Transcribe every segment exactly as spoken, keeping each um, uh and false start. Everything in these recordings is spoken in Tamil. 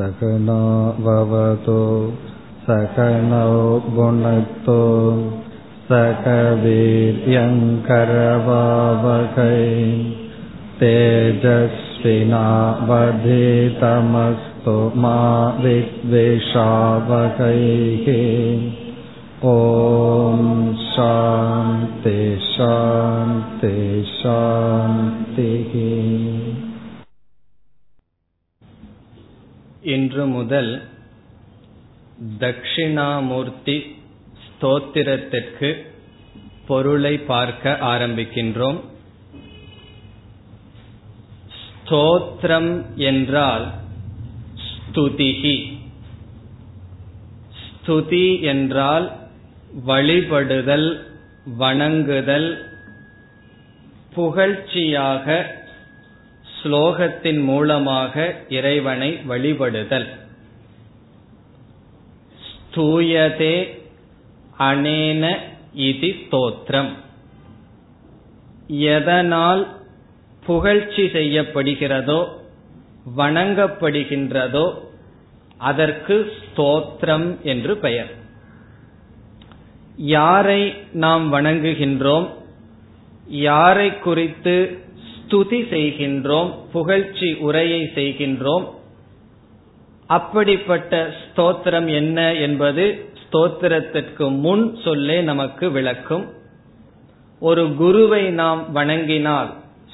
சகனோ பவது சகனோ புனக்து சகவீர்யங்கரவாவகை தேஜஸ்வினாவதீதமஸ்து மா வித்விஷாவகைஹ. ஓம் சாந்தி சாந்தி சாந்தி. இன்று முதல் தட்சிணாமூர்த்தி ஸ்தோத்திரத்திற்கு பொருளை பார்க்க ஆரம்பிக்கின்றோம். ஸ்தோத்திரம் என்றால் ஸ்துதிஹி. ஸ்துதி என்றால் வழிபடுதல், வணங்குதல். புகழ்ச்சியாக ஸ்லோகத்தின் மூலமாக இறைவனை வழிபடுதல். ஸ்தூயதே அனேன இதி ஸ்தோத்ரம். எதனால் புகழ்ச்சி செய்யப்படுகிறதோ, வணங்கப்படுகின்றதோ அதற்கு ஸ்தோத்ரம் என்று பெயர். யாரை நாம் வணங்குகின்றோம், யாரை குறித்து ஸ்துதி செய்கின்றோம், புகழ்ச்சி உரையை செய்கின்றோம், அப்படிப்பட்ட ஸ்தோத்திரம் என்ன என்பது ஸ்தோத்திரத்திற்கு முன் சொல்லே நமக்கு விளக்கும். ஒரு குருவை நாம் வணங்கினால்,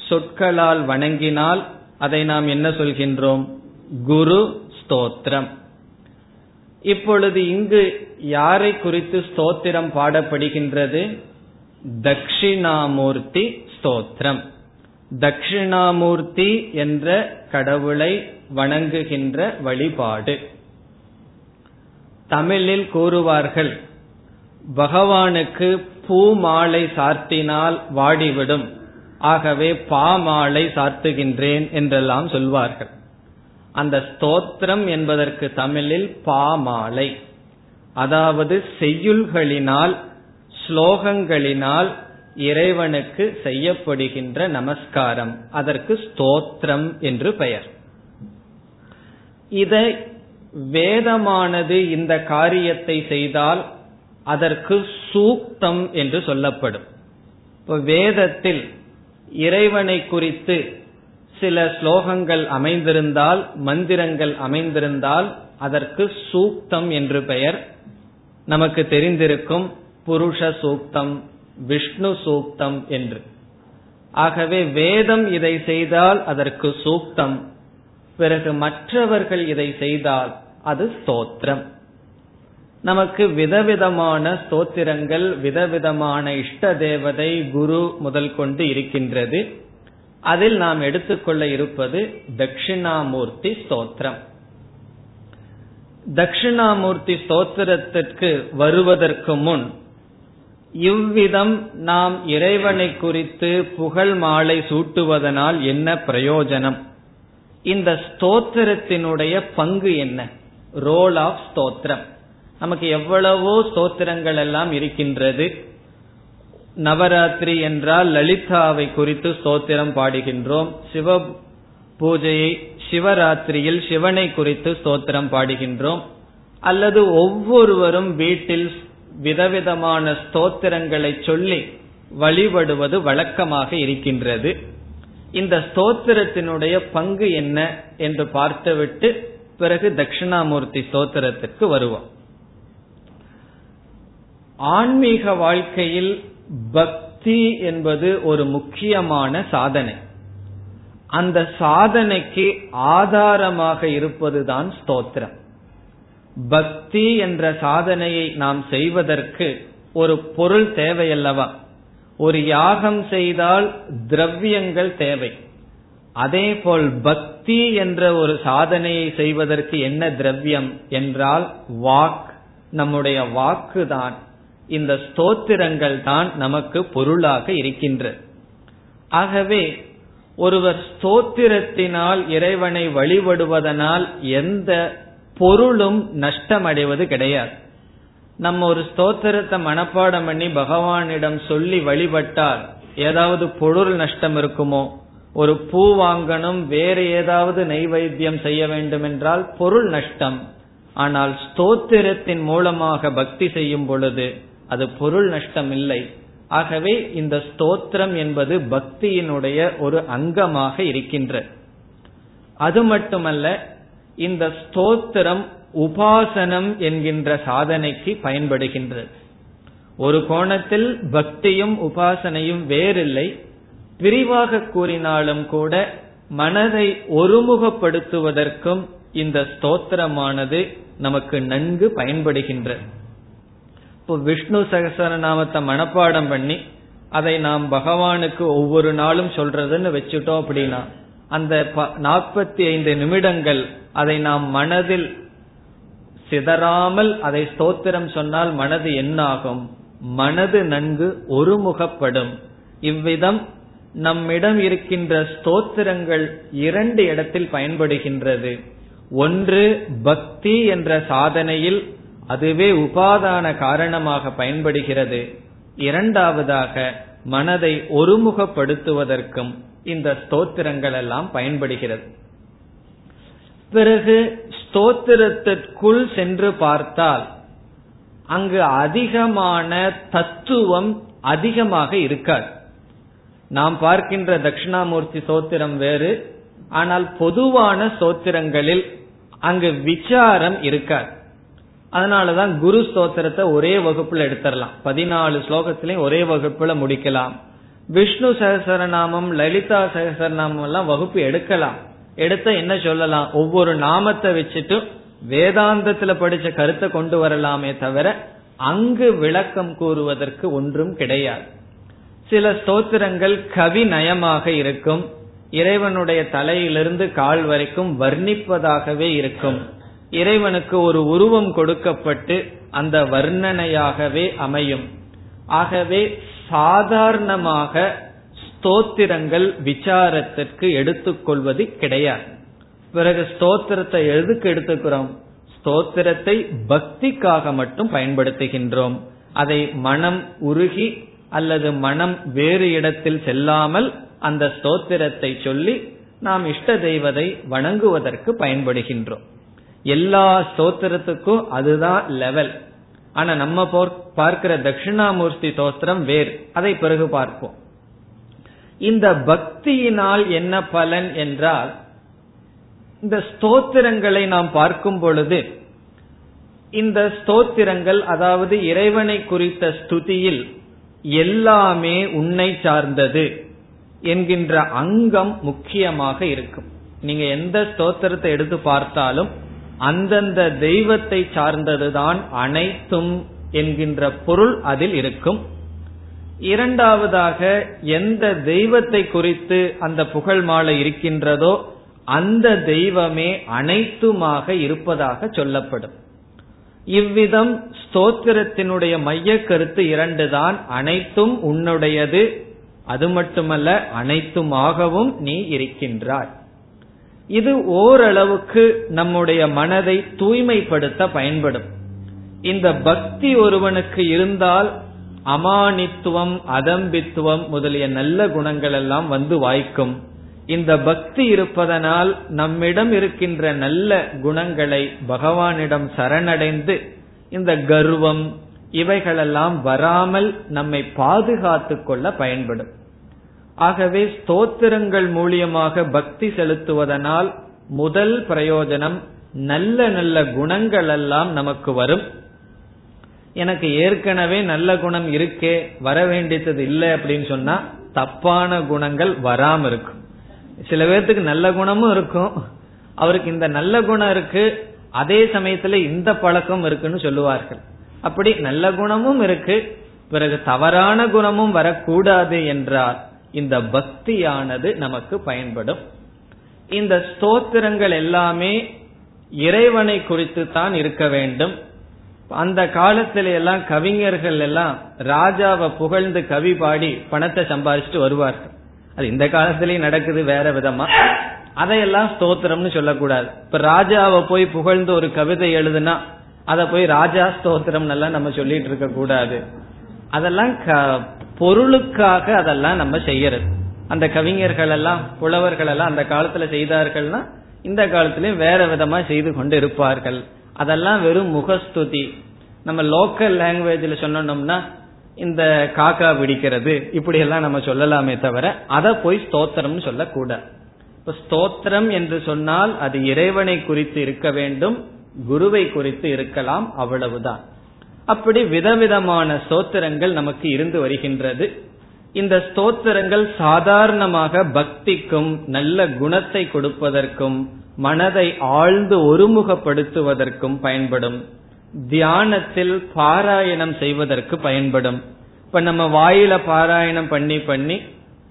சொற்களால் வணங்கினால் அதை நாம் என்ன சொல்கின்றோம்? குரு ஸ்தோத்திரம். இப்பொழுது இங்கு யாரை குறித்து ஸ்தோத்திரம் பாடப்படுகின்றது? தட்சிணாமூர்த்தி ஸ்தோத்திரம். தட்சிணாமூர்த்தி என்ற கடவுளை வணங்குகின்ற வழிபாடு. தமிழில் கூறுவார்கள், பகவானுக்கு பூ மாலை சார்த்தினால் வாடிவிடும், ஆகவே பாமாலை சார்த்துகின்றேன் என்றெல்லாம் சொல்வார்கள். அந்த ஸ்தோத்திரம் என்பதற்கு தமிழில் பாமாலை, அதாவது செய்யுள்களினால், ஸ்லோகங்களினால் இறைவனுக்கு செய்யப்படுகின்ற நமஸ்காரம், அதற்கு ஸ்தோத்திரம் என்று பெயர். இதை வேதமானது இந்த காரியத்தை செய்தால் அதற்கு சூக்தம் என்று சொல்லப்படும். இப்போ வேதத்தில் இறைவனை குறித்து சில ஸ்லோகங்கள் அமைந்திருந்தால், மந்திரங்கள் அமைந்திருந்தால் அதற்கு சூக்தம் என்று பெயர். நமக்கு தெரிந்திருக்கும் புருஷ சூக்தம், விஷ்ணு சூக்தம் என்று. ஆகவே வேதம் இதை செய்தால் அதற்கு சூக்தம், பிறகு மற்றவர்கள் இதை செய்தால் அது ஸ்தோத்திரம். நமக்கு விதவிதமான ஸ்தோத்திரங்கள், விதவிதமான இஷ்ட தேவதை, குரு முதல் கொண்டு இருக்கின்றது. அதில் நாம் எடுத்துக்கொள்ள இருப்பது தட்சிணாமூர்த்தி ஸ்தோத்திரம். தட்சிணாமூர்த்தி ஸ்தோத்திரத்திற்கு வருவதற்கு முன் இவ்விதம் நாம் இறைவனை குறித்து புகழ் மாலை சூட்டுவதனால் என்ன பிரயோஜனம், இந்த ஸ்தோத்திரத்தினுடைய பங்கு என்ன, ரோல் ஆஃப் ஸ்தோத்திரம். நமக்கு எவ்வளவோ ஸ்தோத்திரங்கள் எல்லாம் இருக்கின்றது. நவராத்திரி என்றால் லலிதாவை குறித்து ஸ்தோத்திரம் பாடுகின்றோம். சிவ பூஜையை, சிவராத்திரியில் சிவனை குறித்து ஸ்தோத்திரம் பாடுகின்றோம். அல்லது ஒவ்வொருவரும் வீட்டில் விதவிதமான ஸ்தோத்திரங்களை சொல்லி வழிபடுவது வழக்கமாக இருக்கின்றது. இந்த ஸ்தோத்திரத்தினுடைய பங்கு என்ன என்று பார்த்துவிட்டு பிறகு தட்சிணாமூர்த்தி ஸ்தோத்திரத்திற்கு வருவோம். ஆன்மீக வாழ்க்கையில் பக்தி என்பது ஒரு முக்கியமான சாதனை. அந்த சாதனைக்கு ஆதாரமாக இருப்பதுதான் ஸ்தோத்திரம். பக்தி என்ற சாதனையை நாம் செய்வதற்கு ஒரு பொருள் தேவையல்லவா? ஒரு யாகம் செய்தால் திரவியங்கள் தேவை. அதே போல் பக்தி என்ற ஒரு சாதனையை செய்வதற்கு என்ன திரவியம் என்றால் வாக். நம்முடைய வாக்கு தான், இந்த ஸ்தோத்திரங்கள் தான் நமக்கு பொருளாக இருக்கின்றது. ஆகவே ஒருவர் ஸ்தோத்திரத்தினால் இறைவனை வழிபடுவதனால் எந்த பொருளும் நஷ்டமடைவது கிடையாது. நம்ம ஒரு ஸ்தோத்திரத்தை மனப்பாடம் பண்ணி பகவானிடம் சொல்லி வழிபட்டால் ஏதாவது பொருள் நஷ்டம் இருக்குமோ? ஒரு பூ வாங்கணும், வேற ஏதாவது நைவேத்தியம் செய்ய வேண்டும் என்றால் பொருள் நஷ்டம். ஆனால் ஸ்தோத்திரத்தின் மூலமாக பக்தி செய்யும் பொழுது அது பொருள் நஷ்டம் இல்லை. ஆகவே இந்த ஸ்தோத்திரம் என்பது பக்தியினுடைய ஒரு அங்கமாக இருக்கின்ற. அது மட்டுமல்ல, இந்த ஸ்தோத்திரம் உபாசனம் என்கின்ற சாதனைக்கு பயன்படுகின்றது. ஒரு கோணத்தில் பக்தியும் உபாசனையும் வேறில்லை, விரிவாக கூறினாலும் கூட மனதை ஒருமுகப்படுத்துவதற்கும் இந்த ஸ்தோத்திரமானது நமக்கு நன்கு பயன்படுகின்றது. இப்போ விஷ்ணு சகஸ்ரநாமத்தை மனப்பாடம் பண்ணி அதை நாம் பகவானுக்கு ஒவ்வொரு நாளும் சொல்றதுன்னு வச்சுட்டோம் அப்படின்னா, அந்த நாற்பத்தி ஐந்து நிமிடங்கள் அதை நாம் மனதில் சிதறாமல் அதை ஸ்தோத்திரம் சொன்னால் மனது என்னாகும்? மனது நன்கு ஒருமுகப்படும். இவ்விதம் நம்மிடம் இருக்கின்ற ஸ்தோத்திரங்கள் இரண்டு இடத்தில் பயன்படுகின்றது. ஒன்று பக்தி என்ற சாதனையில், அதுவே உபாதான காரணமாக பயன்படுகிறது. இரண்டாவதாக மனதை ஒருமுகப்படுத்துவதற்கும் இந்த ஸ்தோத்திரங்கள் எல்லாம் பயன்படுகிறது. பிறகு ஸ்தோத்திரத்திற்குள் சென்று பார்த்தால் அங்கு அதிகமான தத்துவம் அதிகமாக இருக்காது. நாம் பார்க்கின்ற தட்சிணாமூர்த்தி ஸ்தோத்திரம் வேறு, ஆனால் பொதுவான ஸ்தோத்திரங்களில் அங்கு விசாரம் இருக்காது. அதனாலதான் குரு ஸ்தோத்திரத்தை ஒரே வகுப்புல எடுத்துடலாம், பதினாலு ஸ்லோகத்திலையும் ஒரே வகுப்புல முடிக்கலாம். விஷ்ணு சகஸ்ரநாமம், லலிதா சகஸ்ரநாமம் எல்லாம் வகுப்பு எடுக்கலாம். எடுத்த என்ன சொல்லலாம்? ஒவ்வொரு நாமத்தை வச்சுட்டு வேதாந்தத்துல படிச்ச கருத்தை கொண்டு வரலாமே தவிர அங்கு விளக்கம் கூறுவதற்கு ஒன்றும் கிடையாது. சில ஸ்தோத்திரங்கள் கவி நயமாக இருக்கும், இறைவனுடைய தலையிலிருந்து கால் வரைக்கும் வர்ணிப்பதாகவே இருக்கும். இறைவனுக்கு ஒரு உருவம் கொடுக்கப்பட்டு அந்த வர்ணனையாகவே அமையும். ஆகவே சாதாரணமாக ஸ்தோத்திரங்கள் விசாரத்திற்கு எடுத்துக்கொள்வது கிடையாது. பிறகு ஸ்தோத்திரத்தை எதுக்கு எடுத்துக்கிறோம்? ஸ்தோத்திரத்தை பக்திக்காக மட்டும் பயன்படுத்துகின்றோம். அதை மனம் உருகி அல்லது மனம் வேறு இடத்தில் செல்லாமல் அந்த ஸ்தோத்திரத்தை சொல்லி நாம் இஷ்ட தெய்வத்தை வணங்குவதற்கு பயன்படுகின்றோம். எல்லா ஸ்தோத்திரத்துக்கும் அதுதான் லெவல். ஆனா நம்ம பார்க்கிற தட்சிணாமூர்த்தி ஸ்தோத்திரம் வேறு, அதை பிறகு பார்ப்போம். இந்த பக்தியினால் என்ன பலன் என்றால், இந்த ஸ்தோத்திரங்களை நாம் பார்க்கும் பொழுது இந்த ஸ்தோத்திரங்கள், அதாவது இறைவனை குறித்த ஸ்துதியில் எல்லாமே உன்னை சார்ந்தது என்கின்ற அங்கம் முக்கியமாக இருக்கும். நீங்க எந்த ஸ்தோத்திரத்தை எடுத்து பார்த்தாலும் அந்தந்த தெய்வத்தை சார்ந்ததுதான் அனைத்தும் என்கின்ற பொருள் அதில் இருக்கும். இரண்டாவதாக, எந்த தெய்வத்தை குறித்து அந்த புகழ் மாலை இருக்கின்றதோ அந்த தெய்வமே அனைத்துமாக இருப்பதாக சொல்லப்படும். இவ்விதம் ஸ்தோத்திரத்தினுடைய மைய கருத்து இரண்டுதான், அனைத்தும் உன்னுடையது, அது மட்டுமல்ல அனைத்துமாகவும் நீ இருக்கின்றாய். இது ஓரளவுக்கு நம்முடைய மனதை தூய்மைப்படுத்த பயன்படும். இந்த பக்தி ஒருவனுக்கு இருந்தால் அமானித்துவம், அதம்பித்துவம் முதலிய நல்ல குணங்கள் எல்லாம் வந்து வாய்க்கும். இந்த பக்தி இருப்பதனால் நம்மிடம் இருக்கின்ற நல்ல குணங்களை பகவானிடம் சரணடைந்து இந்த கர்வம் இவைகளெல்லாம் வராமல் நம்மை பாதுகாத்து கொள்ள பயன்படும். ஆகவே ஸ்தோத்திரங்கள் மூலியமாக பக்தி செலுத்துவதனால் முதல் பிரயோஜனம் நல்ல நல்ல குணங்கள் எல்லாம் நமக்கு வரும். எனக்கு ஏற்கனவே நல்ல குணம் இருக்கே, வர வேண்டியது இல்லை அப்படின்னு சொன்னா தப்பான குணங்கள் வராம இருக்கும். சில பேர்த்துக்கு நல்ல குணமும் இருக்கும், அவருக்கு இந்த நல்ல குணம் இருக்கு, அதே சமயத்துல இந்த பழக்கம் இருக்குன்னு சொல்லுவார்கள். அப்படி நல்ல குணமும் இருக்கு, பிறகு தவறான குணமும் வரக்கூடாது என்றால் இந்த பக்தியானது நமக்கு பயன்படும். இந்த ஸ்தோத்திரங்கள் எல்லாமே இறைவனை குறித்து தான் இருக்க வேண்டும். அந்த காலத்தில எல்லாம் கவிஞர்கள் எல்லாம் ராஜாவை புகழ்ந்து கவி பாடி பணத்தை சம்பாதிச்சுட்டு வருவார்கள். அது இந்த காலத்திலயும் நடக்குது வேற விதமா. அதையெல்லாம் ஸ்தோத்திரம்னு சொல்லக்கூடாது. இப்ப ராஜாவை போய் புகழ்ந்து ஒரு கவிதை எழுதுனா அதை போய் ராஜா ஸ்தோத்திரம் நம்ம சொல்லிட்டு இருக்க கூடாது. அதெல்லாம் பொருளுக்காக அதெல்லாம் நம்ம செய்யறது. அந்த கவிஞர்கள் எல்லாம் புலவர்கள் எல்லாம் அந்த காலத்துல செய்தார்கள்னா இந்த காலத்திலயும் வேற விதமா செய்து கொண்டு இருப்பார்கள். அதெல்லாம் வெறும் முகஸ்துதி. நம்ம லோக்கல் லாங்குவேஜ்ல சொன்னோம்னா இந்த காக்கா பிடிக்கிறது இப்படி எல்லாம் நம்ம சொல்லலாமே தவிர அதை போய் ஸ்தோத்திரம் சொல்லக்கூடாது. இப்ப ஸ்தோத்திரம் என்று சொன்னால் அது இறைவனை குறித்து இருக்க வேண்டும், குருவை குறித்து இருக்கலாம், அவ்வளவுதான். அப்படி விதவிதமான ஸ்தோத்திரங்கள் நமக்கு இருந்து வருகின்றது. இந்த ஸ்தோத்திரங்கள் சாதாரணமாக பக்திக்கும் நல்ல குணத்தை கொடுப்பதற்கும் மனதை ஆழ்ந்து ஒருமுகப்படுத்துவதற்கும் பயன்படும், தியானத்தில் பாராயணம் செய்வதற்கு பயன்படும். இப்ப நம்ம வாயில பாராயணம் பண்ணி பண்ணி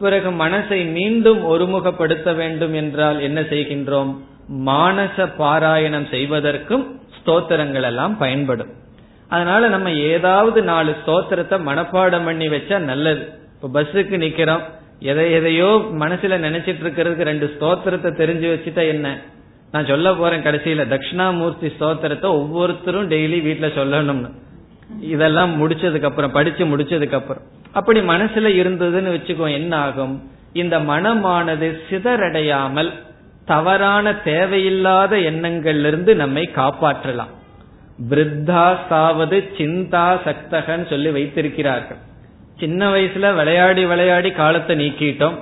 பிறகு மனசை மீண்டும் ஒருமுகப்படுத்த வேண்டும் என்றால் என்ன செய்கின்றோம்? மானச பாராயணம் செய்வதற்கும் ஸ்தோத்திரங்கள் எல்லாம் பயன்படும். அதனால நம்ம ஏதாவது நாலு ஸ்தோத்திரத்தை மனப்பாடம் பண்ணி வச்சா நல்லது. இப்ப பஸ்ஸுக்கு நிக்கிறோம், எதை எதையோ மனசுல நினைச்சிட்டு இருக்கிறதுக்கு ரெண்டு ஸ்தோத்திரத்தை தெரிஞ்சு வச்சுட்டா என்ன? நான் சொல்ல போறேன் கடைசியில தட்சிணாமூர்த்தி ஸ்தோத்திரத்தை ஒவ்வொருத்தரும் டெய்லி வீட்டுல சொல்லணும்னு. இதெல்லாம் முடிச்சதுக்கு அப்புறம், படிச்சு முடிச்சதுக்கு அப்புறம் அப்படி மனசுல இருந்ததுன்னு வச்சுக்கோ, என்ன ஆகும்? இந்த மனமானது சிதறடையாமல் தவறான தேவையில்லாத எண்ணங்களிலிருந்து நம்மை காப்பாற்றலாம். விருத்தாஸ்தாவது சிந்தா சக்தகன்னு சொல்லி வைத்திருக்கிறார்கள். சின்ன வயசுல விளையாடி விளையாடி காலத்தை நீக்கிட்டோம்,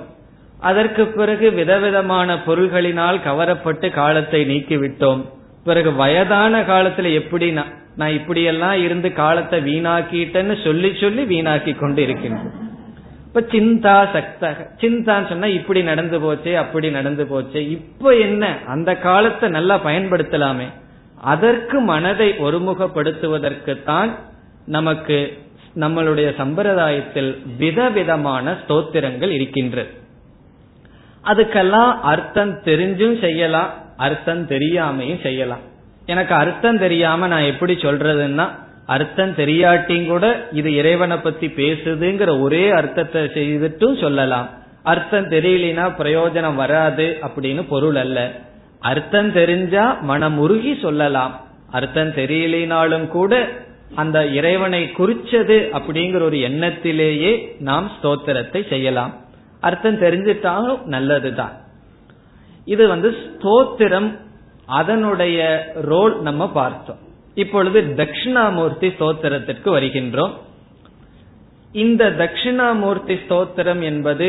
அதற்கு பிறகு விதவிதமான பொருள்களினால் கவரப்பட்டு காலத்தை நீக்கிவிட்டோம். பிறகு வயதான காலத்துல எப்படின்னா நான் இப்படியெல்லாம் இருந்து காலத்தை வீணாக்கிட்டேன்னு சொல்லி சொல்லி வீணாக்கி கொண்டு இருக்கின்றோம். இப்ப சிந்தா சக்த, சிந்தான்னு சொன்னா இப்படி நடந்து போச்சே அப்படி நடந்து போச்சே, இப்ப என்ன அந்த காலத்தை நல்லா பயன்படுத்தலாமே, அதற்கு மனதை ஒருமுகப்படுத்துவதற்குத்தான் நமக்கு நம்மளுடைய சம்பிரதாயத்தில் விதவிதமான ஸ்தோத்திரங்கள் இருக்கின்றது. அதுக்கெல்லாம் அர்த்தம் தெரிஞ்சும் செய்யலாம், அர்த்தம் தெரியாமையும் செய்யலாம். எனக்கு அர்த்தம் தெரியாம நான் எப்படி சொல்றதுன்னா, அர்த்தம் தெரியாட்டியும் கூட இது இறைவனை பத்தி பேசுதுங்கிற ஒரே அர்த்தத்தை செய்துட்டும் சொல்லலாம். அர்த்தம் தெரியலனா பிரயோஜனம் வராது அப்படின்னு பொருள் அல்ல. அர்த்தம் தெரிஞ்சா மனமுருகி சொல்லலாம். அர்த்தம் தெரியலினாலும் கூட அந்த இறைவனை குறிச்சது அப்படிங்கிற ஒரு எண்ணத்திலேயே நாம் ஸ்தோத்திரத்தை செய்யலாம். அர்த்தம் தெரிஞ்சிட்டாலும் நல்லதுதான். இது வந்து ஸ்தோத்திரம், அதனுடைய ரோல் நம்ம பார்த்தோம். இப்பொழுது தட்சிணாமூர்த்தி ஸ்தோத்திரத்திற்கு வருகின்றோம். இந்த தட்சிணாமூர்த்தி ஸ்தோத்திரம் என்பது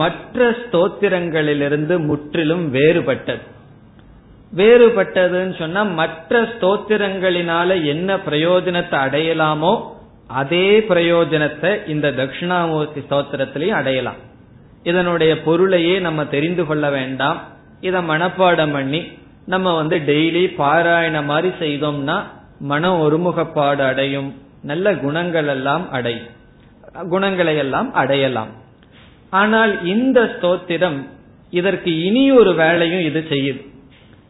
மற்ற ஸ்தோத்திரங்களிலிருந்து முற்றிலும் வேறுபட்டது. வேறுபட்டதுன்னு சொன்னா மற்ற ஸ்தோத்திரங்களினால என்ன பிரயோஜனத்தை அடையலாமோ அதே பிரயோஜனத்தை இந்த தட்சிணாமூர்த்தி ஸ்தோத்திரத்திலையும் அடையலாம். இதனுடைய பொருளையே நம்ம தெரிந்து கொள்ள வேண்டாம். இத மனப்பாடம் பண்ணி நம்ம வந்து டெய்லி பாராயண மாதிரி செய்தோம்னா மன ஒருமுகப்பாடு அடையும், நல்ல குணங்கள் எல்லாம் அடையும், குணங்களை எல்லாம் அடையலாம். ஆனால் இந்த ஸ்தோத்திரம் இதற்கு இனி ஒரு வேலையும் இது செய்யுது.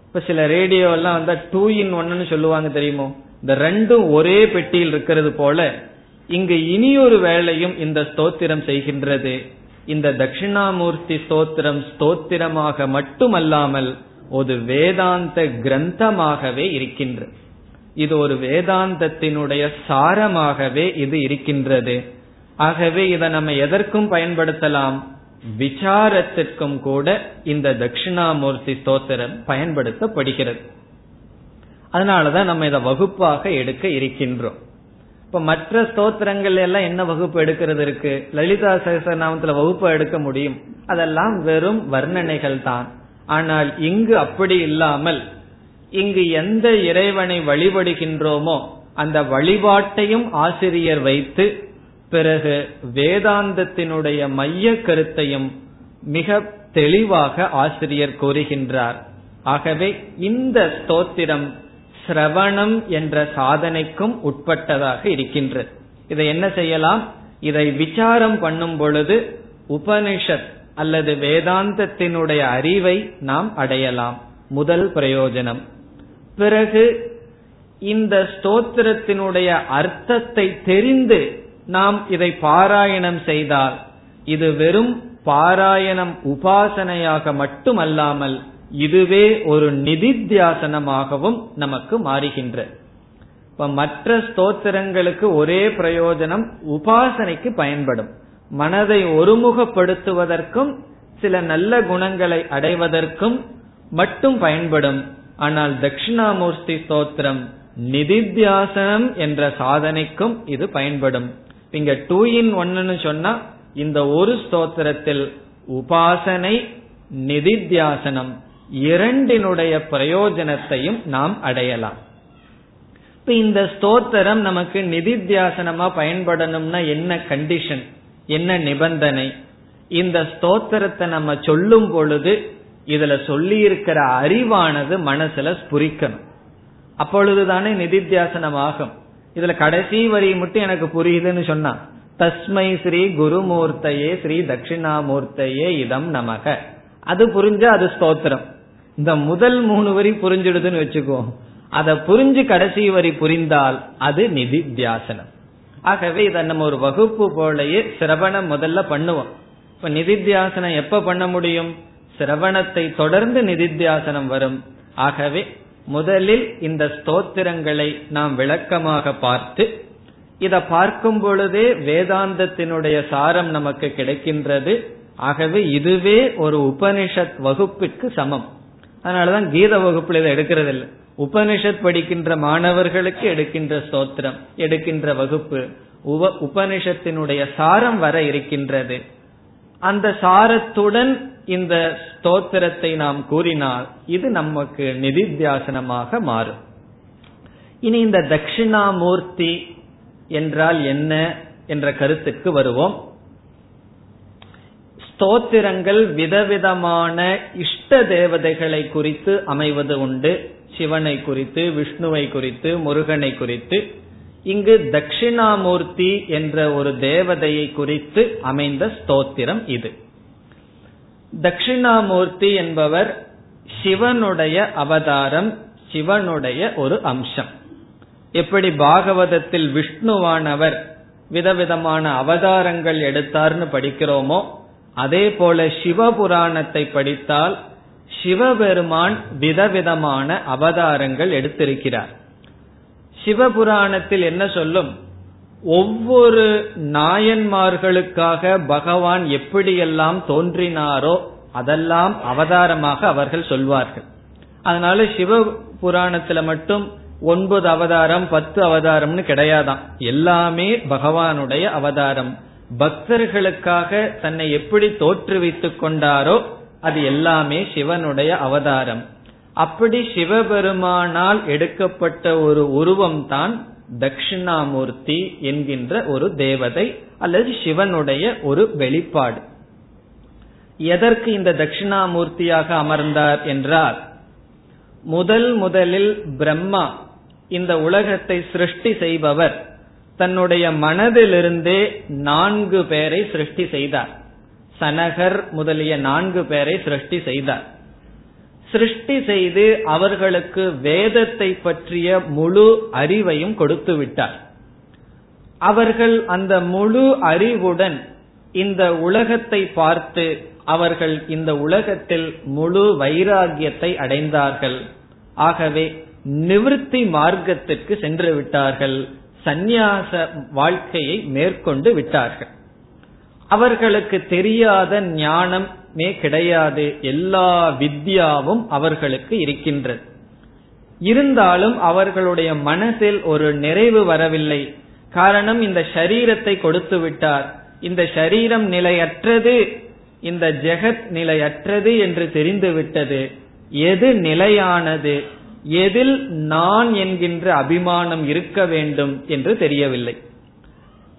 இப்ப சில ரேடியோ எல்லாம் வந்தா டூ இன் ஒன்னு சொல்லுவாங்க, தெரியுமோ? இந்த ரெண்டும் ஒரே பெட்டியில் இருக்கிறது போல இங்கு இனியொரு வேளையும் இந்த ஸ்தோத்திரம் செய்கின்றது. இந்த தட்சிணாமூர்த்தி ஸ்தோத்திரம் ஸ்தோத்திரமாக மட்டுமல்லாமல் ஒரு வேதாந்த கிரந்தமாகவே இருக்கின்றது. இது ஒரு வேதாந்தத்தினுடைய சாரமாகவே இது இருக்கின்றது. ஆகவே இதை நம்ம எதற்கும் பயன்படுத்தலாம், விசாரத்திற்கும் கூட இந்த தட்சிணாமூர்த்தி ஸ்தோத்திரம் பயன்படுத்தப்படுகிறது. அதனாலதான் நம்ம இதை வகுப்பாக எடுக்க இருக்கின்றோம். இப்ப மற்ற ஸ்தோத்திரங்கள் எல்லாம் என்ன வகுப்பு எடுக்கிறது இருக்கு? லலிதா சகஸ்ரநாமத்துல வகுப்பு எடுக்க முடியும், அதெல்லாம் வெறும் வர்ணனைகள் தான். ஆனால் இங்கு அப்படி இல்லாமல் இங்கு எந்த இறைவனை வழிபடுகின்றோமோ அந்த வழிபாட்டையும் ஆசிரியர் வைத்து பிறகு வேதாந்தத்தினுடைய மைய கருத்தையும் மிக தெளிவாக ஆசிரியர் கூறுகின்றார். ஆகவே இந்த ஸ்தோத்திரம் சிரவணம் என்ற சாதனைக்கும் உட்பட்டதாக இருக்கின்றது. இதை என்ன செய்யலாம்? இதை விசாரம் பண்ணும் பொழுது உபனிஷத் அல்லது வேதாந்தத்தினுடைய அறிவை நாம் அடையலாம், முதல் பிரயோஜனம். பிறகு இந்த ஸ்தோத்திரத்தினுடைய அர்த்தத்தை தெரிந்து நாம் இதை பாராயணம் செய்தால் இது வெறும் பாராயணம் உபாசனையாக மட்டுமல்லாமல் இதுவே ஒரு நிதித்தியாசனமாகவும் நமக்கு மாறுகின்றது. இப்ப மற்ற ஸ்தோத்திரங்களுக்கு ஒரே பிரயோஜனம் உபாசனைக்கு பயன்படும், மனதை ஒருமுகப்படுத்துவதற்கும் சில நல்ல குணங்களை அடைவதற்கும் மட்டும் பயன்படும். ஆனால் தட்சிணாமூர்த்தி ஸ்தோத்திரம் நிதித்தியாசனம் என்ற சாதனைக்கும் இது பயன்படும். இங்க டூ இன் ஒன்னு சொன்னா இந்த ஒரு ஸ்தோத்திரத்தில் உபாசனை நிதித்தியாசனம் இரண்டினுடைய பிரயோஜனத்தையும் நாம் அடையலாம். இப்ப இந்த ஸ்தோத்திரம் நமக்கு நிதித்தியாசனமா பயன்படணும்னா என்ன கண்டிஷன், என்ன நிபந்தனை? இந்த ஸ்தோத்திரத்தை நம்ம சொல்லும் பொழுது இதுல சொல்லி இருக்கிற அறிவானது மனசுல ஸ்புரிக்கணும். அப்பொழுதுதானே நிதித்தியாசனம் ஆகும். இதுல கடைசி வரி மட்டும் எனக்கு புரியுதுன்னு சொன்னா தஸ்மை ஸ்ரீ குருமூர்த்தையே ஸ்ரீ தட்சிணாமூர்த்தையே இதம் நமக, அது புரிஞ்சா அது ஸ்தோத்திரம். இந்த முதல் மூணு வரி புரிஞ்சிடுதுன்னு வச்சுக்கோ, அதை புரிஞ்சு கடைசி வரி புரிந்தால் அது நிதித்தியாசனம். ஆகவே இதை நம்ம ஒரு வகுப்பு போலயே சிரவணம் முதல்ல பண்ணுவோம். இப்ப நிதித்தியாசனம் எப்ப பண்ண முடியும்? சிரவணத்தை தொடர்ந்து நிதித்தியாசனம் வரும். ஆகவே முதலில் இந்த ஸ்தோத்திரங்களை நாம் விளக்கமாக பார்த்து, இதை பார்க்கும் பொழுதே வேதாந்தத்தினுடைய சாரம் நமக்கு கிடைக்கின்றது. ஆகவே இதுவே ஒரு உபனிஷத் வகுப்பிற்கு சமம். அதனாலதான் கீத வகுப்புல இதை எடுக்கிறது இல்லை. உபனிஷத் படிக்கின்ற மாணவர்களுக்கு எடுக்கின்ற ஸ்தோத்திரம், எடுக்கின்ற வகுப்பு உப உபனிஷத்தினுடைய சாரம் வர இருக்கின்றது. அந்த சாரத்துடன் இந்த ஸ்தோத்திரத்தை நாம் கூறினால் இது நமக்கு நிதித்தியாசனமாக மாறும். இனி இந்த தட்சிணாமூர்த்தி என்றால் என்ன என்ற கருத்துக்கு வருவோம். ஸ்தோத்திரங்கள் விதவிதமான இஷ்ட தேவதைகளை குறித்து அமைவது உண்டு. சிவனை குறித்து, விஷ்ணுவை குறித்து, முருகனை குறித்து. இங்கு தட்சிணாமூர்த்தி என்ற ஒரு தேவதையை குறித்து அமைந்த ஸ்தோத்திரம் இது. தட்சிணாமூர்த்தி என்பவர் சிவனுடைய அவதாரம், சிவனுடைய ஒரு அம்சம். எப்படி பாகவதத்தில் விஷ்ணுவானவர் விதவிதமான அவதாரங்கள் எடுத்தார்னு படிக்கிறோமோ, அதே போல சிவபுராணத்தை படித்தால் சிவபெருமான் விதவிதமான அவதாரங்கள் எடுத்திருக்கிறார். சிவபுராணத்தில் என்ன சொல்லும்? ஒவ்வொரு நாயன்மார்களுக்காக பகவான் எப்படியெல்லாம் தோன்றினாரோ அதெல்லாம் அவதாரமாக அவர்கள் சொல்வார்கள். அதனால சிவபுராணத்துல மட்டும் ஒன்பது அவதாரம் பத்து அவதாரம்னு கிடையாதான், எல்லாமே பகவானுடைய அவதாரம். பக்தர்களுக்காக தன்னை எப்படி தோற்றுவித்துக் கொண்டாரோ அது எல்லாமே சிவனுடைய அவதாரம். அப்படி சிவபெருமானால் எடுக்கப்பட்ட ஒரு உருவம்தான் தட்சிணாமூர்த்தி என்கின்ற ஒரு தேவதை, அல்லது சிவனுடைய ஒரு வெளிப்பாடு. எதற்கு இந்த தட்சிணாமூர்த்தியாக அமர்ந்தார் என்றால், முதல் முதலில் பிரம்மா இந்த உலகத்தை சிருஷ்டி செய்பவர் தன்னுடைய மனதிலிருந்தே நான்கு பேரை சிருஷ்டி செய்தார். சனகர் முதலிய நான்கு பேரை சிருஷ்டி செய்தார். சிருஷ்டி செய்து அவர்களுக்கு வேதத்தை பற்றிய முழு அறிவையும் கொடுத்து விட்டார். அவர்கள் அந்த முழு அறிவுடன் இந்த உலகத்தை பார்த்து அவர்கள் இந்த உலகத்தில் முழு வைராகியத்தை அடைந்தார்கள். ஆகவே நிவிருத்தி மார்க்கத்திற்கு சென்று விட்டார்கள், சந்நியாச வாழ்க்கையை மேற்கொண்டு விட்டார்கள். அவர்களுக்கு தெரியாத ஞானமே கிடையாது, எல்லா வித்யாவும் அவர்களுக்கு இருக்கின்றது. இருந்தாலும் அவர்களுடைய மனதில் ஒரு நிறைவு வரவில்லை. காரணம், இந்த சரீரத்தை கொடுத்து விட்டார், இந்த சரீரம் நிலையற்றது, இந்த ஜெகத் நிலையற்றது என்று தெரிந்துவிட்டது. எது நிலையானது, எதில் நான் என்கின்ற அபிமானம் இருக்க வேண்டும் என்று தெரியவில்லை.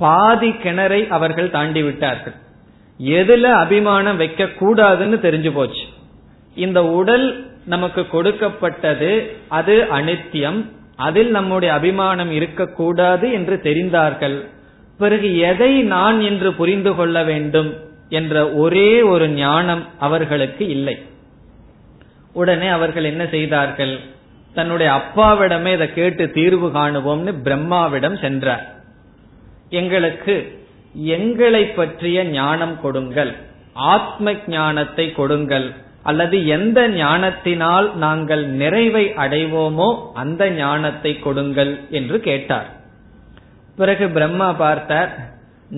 பாதி கிணறை அவர்கள் தாண்டி விட்டார்கள். எதுல அபிமானம் வைக்க கூடாதுன்னு தெரிஞ்சு போச்சு. இந்த உடல் நமக்கு கொடுக்கப்பட்டது, அது அனித்தியம், அதில் நம்முடைய அபிமானம் இருக்கக்கூடாது என்று தெரிந்தார்கள். பிறகு எதை நான் என்று புரிந்து கொள்ள வேண்டும் என்ற ஒரே ஒரு ஞானம் அவர்களுக்கு இல்லை. உடனே அவர்கள் என்ன செய்தார்கள்? தன்னுடைய அப்பாவிடமே இதை கேட்டு தீர்வு காணுவோம்னு பிரம்மாவிடம் சென்றார். எங்களுக்கு எங்களை பற்றிய ஞானம் கொடுங்கள், ஆத்ம ஞானத்தை கொடுங்கள், அல்லது எந்த ஞானத்தினால் நாங்கள் நிறைவை அடைவோமோ அந்த ஞானத்தை கொடுங்கள் என்று கேட்டார். பிறகு பிரம்மா பார்த்தார்,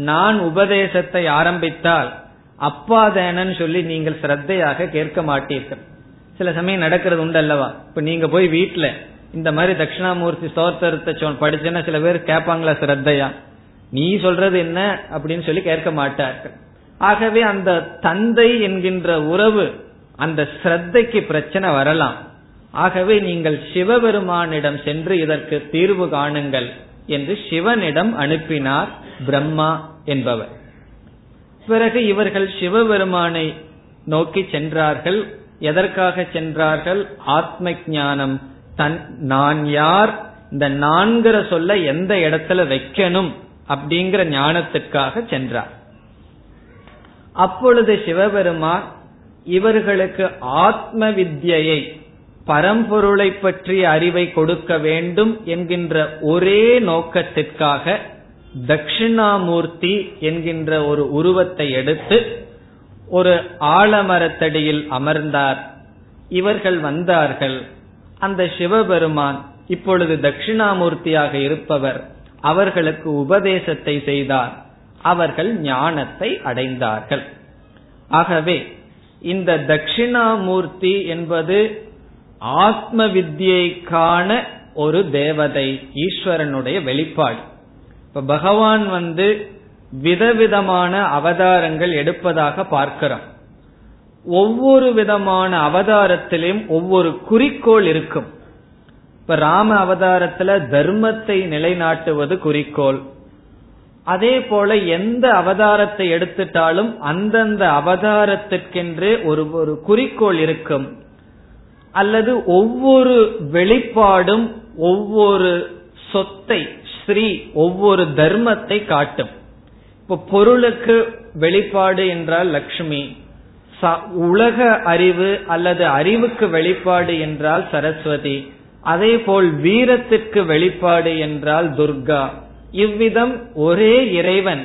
நான் உபதேசத்தை ஆரம்பித்தால் அப்பாதேனன்னு சொல்லி நீங்கள் ஸ்ரத்தையாக கேட்க மாட்டீர்கள். சில சமயம் நடக்கிறது உண்டு அல்லவா. இப்ப நீங்க போய் வீட்டுல இந்த மாதிரி தட்சிணாமூர்த்தி ஸ்தோத்திரத்தை படிச்சேன்னா சில பேர் கேட்பாங்களா ஸ்ரத்தையா, நீ சொல்றது என்ன அப்படின்னு சொல்லி கேட்க மாட்டார்கள். ஆகவே அந்த தந்தை என்கின்ற உறவு அந்த ஸ்ரத்தைக்கு பிரச்சனை வரலாம். ஆகவே நீங்கள் சிவபெருமானிடம் சென்று இதற்கு தீர்வு காணுங்கள் என்று சிவனிடம் அனுப்பினார் பிரம்மா என்பவர். பிறகு இவர்கள் சிவபெருமானை நோக்கி சென்றார்கள். எதற்காக சென்றார்கள்? ஆத்ம ஞானம், தன் நான் யார், இந்த நான்கிற சொல்ல எந்த இடத்துல வைக்கணும் அப்படிங்கிற ஞானத்துக்காக சென்றார். அப்பொழுது சிவபெருமான் இவர்களுக்கு ஆத்ம வித்யை, பரம்பொருளை பற்றிய அறிவை கொடுக்க வேண்டும் என்கின்ற ஒரே நோக்கத்திற்காக தட்சிணாமூர்த்தி என்கின்ற ஒரு உருவத்தை எடுத்து ஒரு ஆலமரத்தடியில் அமர்ந்தார். இவர்கள் வந்தார்கள். அந்த சிவபெருமான் இப்பொழுது தட்சிணாமூர்த்தியாக இருப்பவர் அவர்களுக்கு உபதேசத்தை செய்தார். அவர்கள் ஞானத்தை அடைந்தார்கள். ஆகவே இந்த தட்சிணாமூர்த்தி என்பது ஆத்ம வித்யைக்கான ஒரு தேவதை, ஈஸ்வரனுடைய வெளிப்பாடு. இப்ப பகவான் வந்து விதவிதமான அவதாரங்கள் எடுப்பதாக பார்க்கிறோம். ஒவ்வொரு விதமான அவதாரத்திலும் ஒவ்வொரு குறிக்கோள் இருக்கும். இப்ப ராம அவதாரத்துல தர்மத்தை நிலைநாட்டுவது குறிக்கோள். அதே போல எந்த அவதாரத்தை எடுத்துட்டாலும் அந்தந்த அவதாரத்திற்கென்றே ஒரு ஒரு குறிக்கோள் இருக்கும். அல்லது ஒவ்வொரு வெளிப்பாடும் ஒவ்வொரு சொத்தை ஸ்ரீ, ஒவ்வொரு தர்மத்தை காட்டும். இப்போ பொருளுக்கு வெளிப்பாடு என்றால் லக்ஷ்மி, உலக அறிவு அல்லது அறிவுக்கு வெளிப்பாடு என்றால் சரஸ்வதி, அதே போல் வீரத்திற்கு வெளிப்பாடு என்றால் துர்கா. இவ்விதம் ஒரே இறைவன்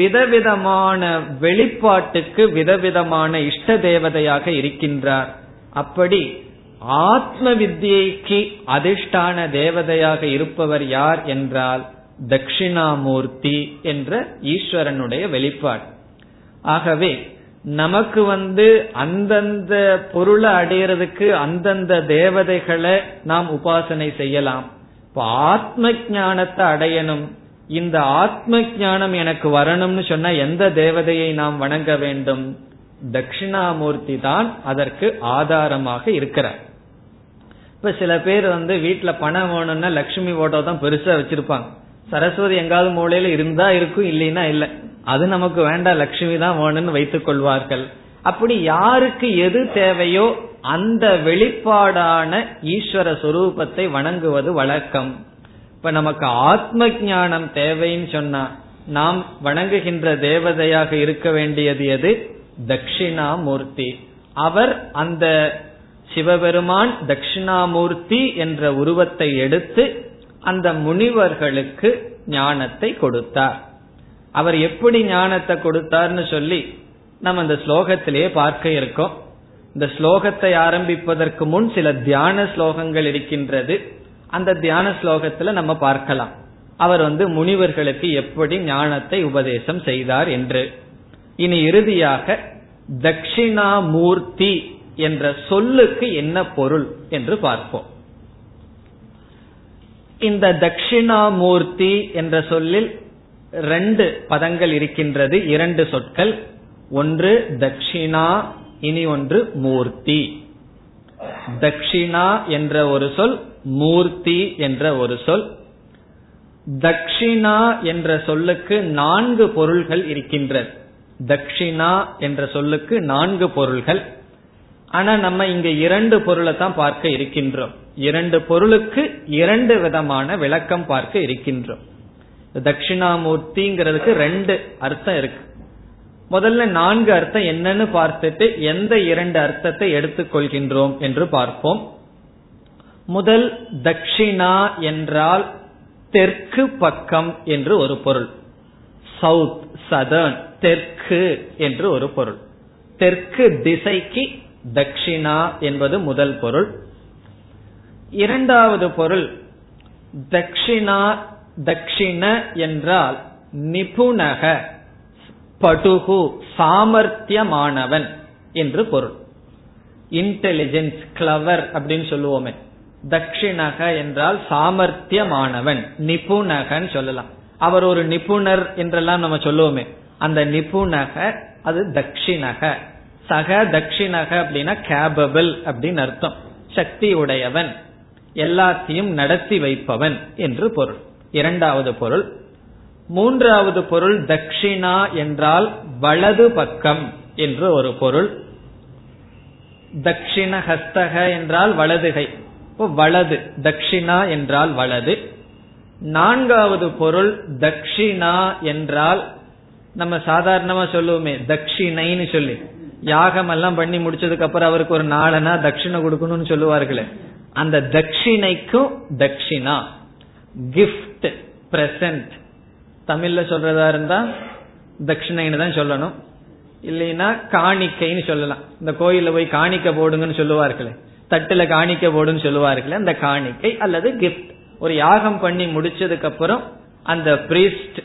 விதவிதமான வெளிப்பாட்டுக்கு விதவிதமான இஷ்ட தேவதையாக இருக்கின்றார். அப்படி ஆத்ம வித்யைக்கு அதிஷ்டான தேவதையாக இருப்பவர் யார் என்றால் தட்சிணாமூர்த்தி என்ற ஈஸ்வரனுடைய வெளிப்பாடு. ஆகவே நமக்கு வந்து அந்தந்த பொருளை அடையிறதுக்கு அந்தந்த தேவதைகளை நாம் உபாசனை செய்யலாம். இப்ப ஆத்ம ஞானத்தை அடையணும், இந்த ஆத்ம ஞானம் எனக்கு வரணும்னு சொன்னா எந்த தேவதையை நாம் வணங்க வேண்டும்? தட்சிணாமூர்த்தி தான் அதற்கு ஆதாரமாக இருக்கிறார். இப்ப சில பேர் வந்து வீட்டுல பணம் வேணும்னா லட்சுமி போட்டோ தான் பெருசா வச்சிருப்பாங்க. சரஸ்வதி எங்காவது மூலையில இருந்தா இருக்கும், இல்லைன்னா இல்ல, அது நமக்கு வேண்டாம் லட்சுமி தான் வேணும்னு வைத்துக் கொள்வார்கள். அப்படி யாருக்கு எது தேவையோ அந்த வெளிப்பாடான ஈஸ்வர சொரூபத்தை வணங்குவது வழக்கம். இப்ப நமக்கு ஆத்ம ஞானம் தேவைன்னு சொன்னா நாம் வணங்குகின்ற தேவதையாக இருக்க வேண்டியது எது? தட்சிணாமூர்த்தி. அவர் அந்த சிவபெருமான் தட்சிணாமூர்த்தி என்ற உருவத்தை எடுத்து அந்த முனிவர்களுக்கு ஞானத்தை கொடுத்தார். அவர் எப்படி ஞானத்தை கொடுத்தார்னு சொல்லி நம்ம இந்த ஸ்லோகத்திலேயே பார்க்க இருக்கோம். இந்த ஸ்லோகத்தை ஆரம்பிப்பதற்கு முன் சில தியான ஸ்லோகங்கள் இருக்கின்றது. அந்த தியான ஸ்லோகத்துல நம்ம பார்க்கலாம் அவர் வந்து முனிவர்களுக்கு எப்படி ஞானத்தை உபதேசம் செய்தார் என்று. இனி இறுதியாக தட்சிணாமூர்த்தி என்ற சொல்லுக்கு என்ன பொருள் என்று பார்ப்போம். இந்த தட்சிணாமூர்த்தி என்ற சொல்லில் ரெண்டு பதங்கள் இருக்கின்றது, இரண்டு சொற்கள். ஒன்று தட்சிணா, இனி ஒன்று மூர்த்தி. தட்சிணா என்ற ஒரு சொல், மூர்த்தி என்ற ஒரு சொல். தட்சிணா என்ற சொல்லுக்கு நான்கு பொருள்கள் இருக்கின்றது. தட்சிணா என்ற சொல்லுக்கு நான்கு பொருள்கள். ஆனா நம்ம இங்க இரண்டு பொருளை தான் பார்க்க இருக்கின்றோம். இரண்டு பொருளுக்கு இரண்டு விதமான விளக்கம் பார்க்க இருக்கின்றோம். தட்சிணாமூர்த்திங்கிறதுக்கு ரெண்டு அர்த்தம் இருக்கு. முதல்ல நான்கு அர்த்தம் என்னன்னு பார்த்துட்டு எந்த இரண்டு அர்த்தத்தை எடுத்துக்கொள்கின்றோம் என்று பார்ப்போம். முதல், தட்சிணா என்றால் தெற்கு பக்கம் என்று ஒரு பொருள். சவுத், சதர்ன், தெற்கு என்று ஒரு பொருள். தெற்கு திசைக்கு தட்சிணா என்பது முதல் பொருள். இரண்டாவது பொருள், தட்சிணா தட்சிண என்றால் நிபுணக படுகு சாமர்த்தியமானவன் என்று பொருள். இன்டெலிஜென்ஸ், கிளவர் அப்படின்னு சொல்லுவோமே. தக்ஷிணக என்றால் சாமர்த்தியமானவன், நிபுணகன்னு சொல்லலாம். அவர் ஒரு நிபுணர் என்றெல்லாம் நம்ம சொல்லுவோமே, அந்த நிபுணக அது தக்ஷிணக. சக தக்ஷிணக அப்படின்னா கேபபிள் அப்படின்னு அர்த்தம், சக்தி உடையவன், எல்லாத்தையும் நடத்தி வைப்பவன் என்று பொருள். இரண்டாவது பொருள். மூன்றாவது பொருள், தக்ஷிணா என்றால் வலது பக்கம் என்று ஒரு பொருள். தக்ஷிண ஹஸ்தக என்றால் வலதுகை, வலது தக்ஷிணா என்றால் வலது. நான்காவது பொருள், தக்ஷிணா என்றால் நம்ம சாதாரணமா சொல்லுவோமே தக்ஷிணைன்னு சொல்லி, யாகம் எல்லாம் பண்ணி முடிச்சதுக்கு அப்புறம் அவருக்கு ஒரு நாளனா தட்சிணை கொடுக்கணும்னு சொல்லுவார்களே, அந்த தட்சிணைக்கும் தட்சிணா. கிஃப்ட், பிரசன்ட், தமிழ்ல சொல்றதா இருந்தா தட்சிணைன்னு தான் சொல்லணும், இல்லைன்னா காணிக்கைன்னு சொல்லலாம். இந்த கோயில போய் காணிக்க போடுங்கன்னு சொல்லுவார்களே, தட்டுல காணிக்க போடுன்னு சொல்லுவார்களே, அந்த காணிக்கை அல்லது கிஃப்ட். ஒரு யாகம் பண்ணி முடிச்சதுக்கு அப்புறம் அந்த பிரீஸ்ட்,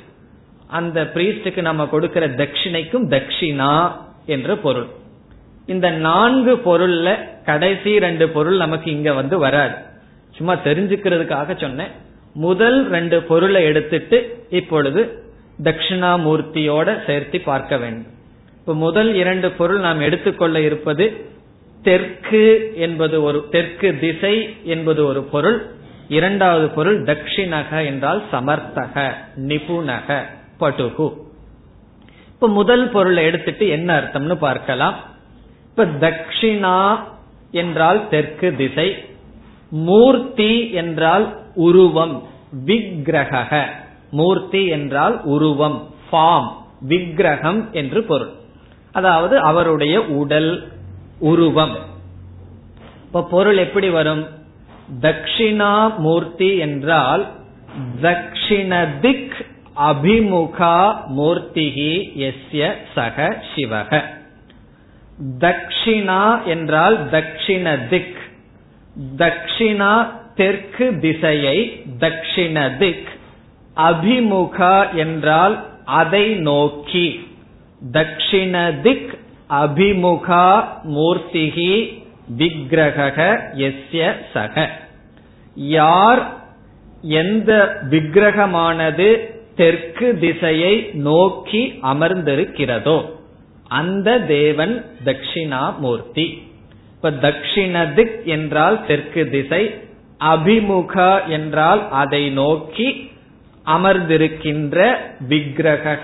அந்த பிரீஸ்டுக்கு நம்ம கொடுக்கிற தட்சிணைக்கும் தட்சிணா என்ற பொருள். இந்த நான்கு பொருள்ல கடைசி ரெண்டு பொருள் நமக்கு இங்க வந்து வராது, சும்மா தெரிஞ்சுக்கிறதுக்காக சொன்னேன். முதல் ரெண்டு பொருளை எடுத்துட்டு இப்பொழுது தட்சிணாமூர்த்தியோட சேர்த்து பார்க்க வேண்டும். இப்ப முதல் இரண்டு பொருள் நாம் எடுத்துக்கொள்ள இருப்பது, தெற்கு என்பது ஒரு தெற்கு திசை என்பது ஒரு பொருள். இரண்டாவது பொருள் தட்சிணக என்றால் சமர்த்தக, நிபுணக, படுகு. இப்ப முதல் பொருளை எடுத்துட்டு என்ன அர்த்தம்னு பார்க்கலாம். இப்ப தட்சிணா என்றால் தெற்கு திசை, மூர்த்தி என்றால் உருவம், விக்கிரக. மூர்த்தி என்றால் உருவம், ஃபார்ம், விக்கிரகம் என்று பொருள். அதாவது அவருடைய உடல், உருவம். இப்ப பொருள் எப்படி வரும்? தட்சிணா மூர்த்தி என்றால் தட்சிண திக் அபிமுகா மூர்த்திஹி யஸ்ய சக சிவக. தக்ஷிணா என்றால் தக்ஷிண திக், தக்ஷிணா தெற்கு திசையை, தக்ஷிண திக். அபிமுகா என்றால் அதை நோக்கி, தக்ஷிண திக் அபிமுகா மூர்த்திஹி விக்கிரக யஸ்ய சக. யார், எந்த விக்கிரகமானது தெற்கு திசையை நோக்கி அமர்ந்திருக்கிறதோ அந்த தேவன் தட்சிணாமூர்த்தி. இப்ப தட்சிண திக் என்றால் தெற்கு திசை, அபிமுக என்றால் அதை நோக்கி அமர்ந்திருக்கின்ற விக்கிரக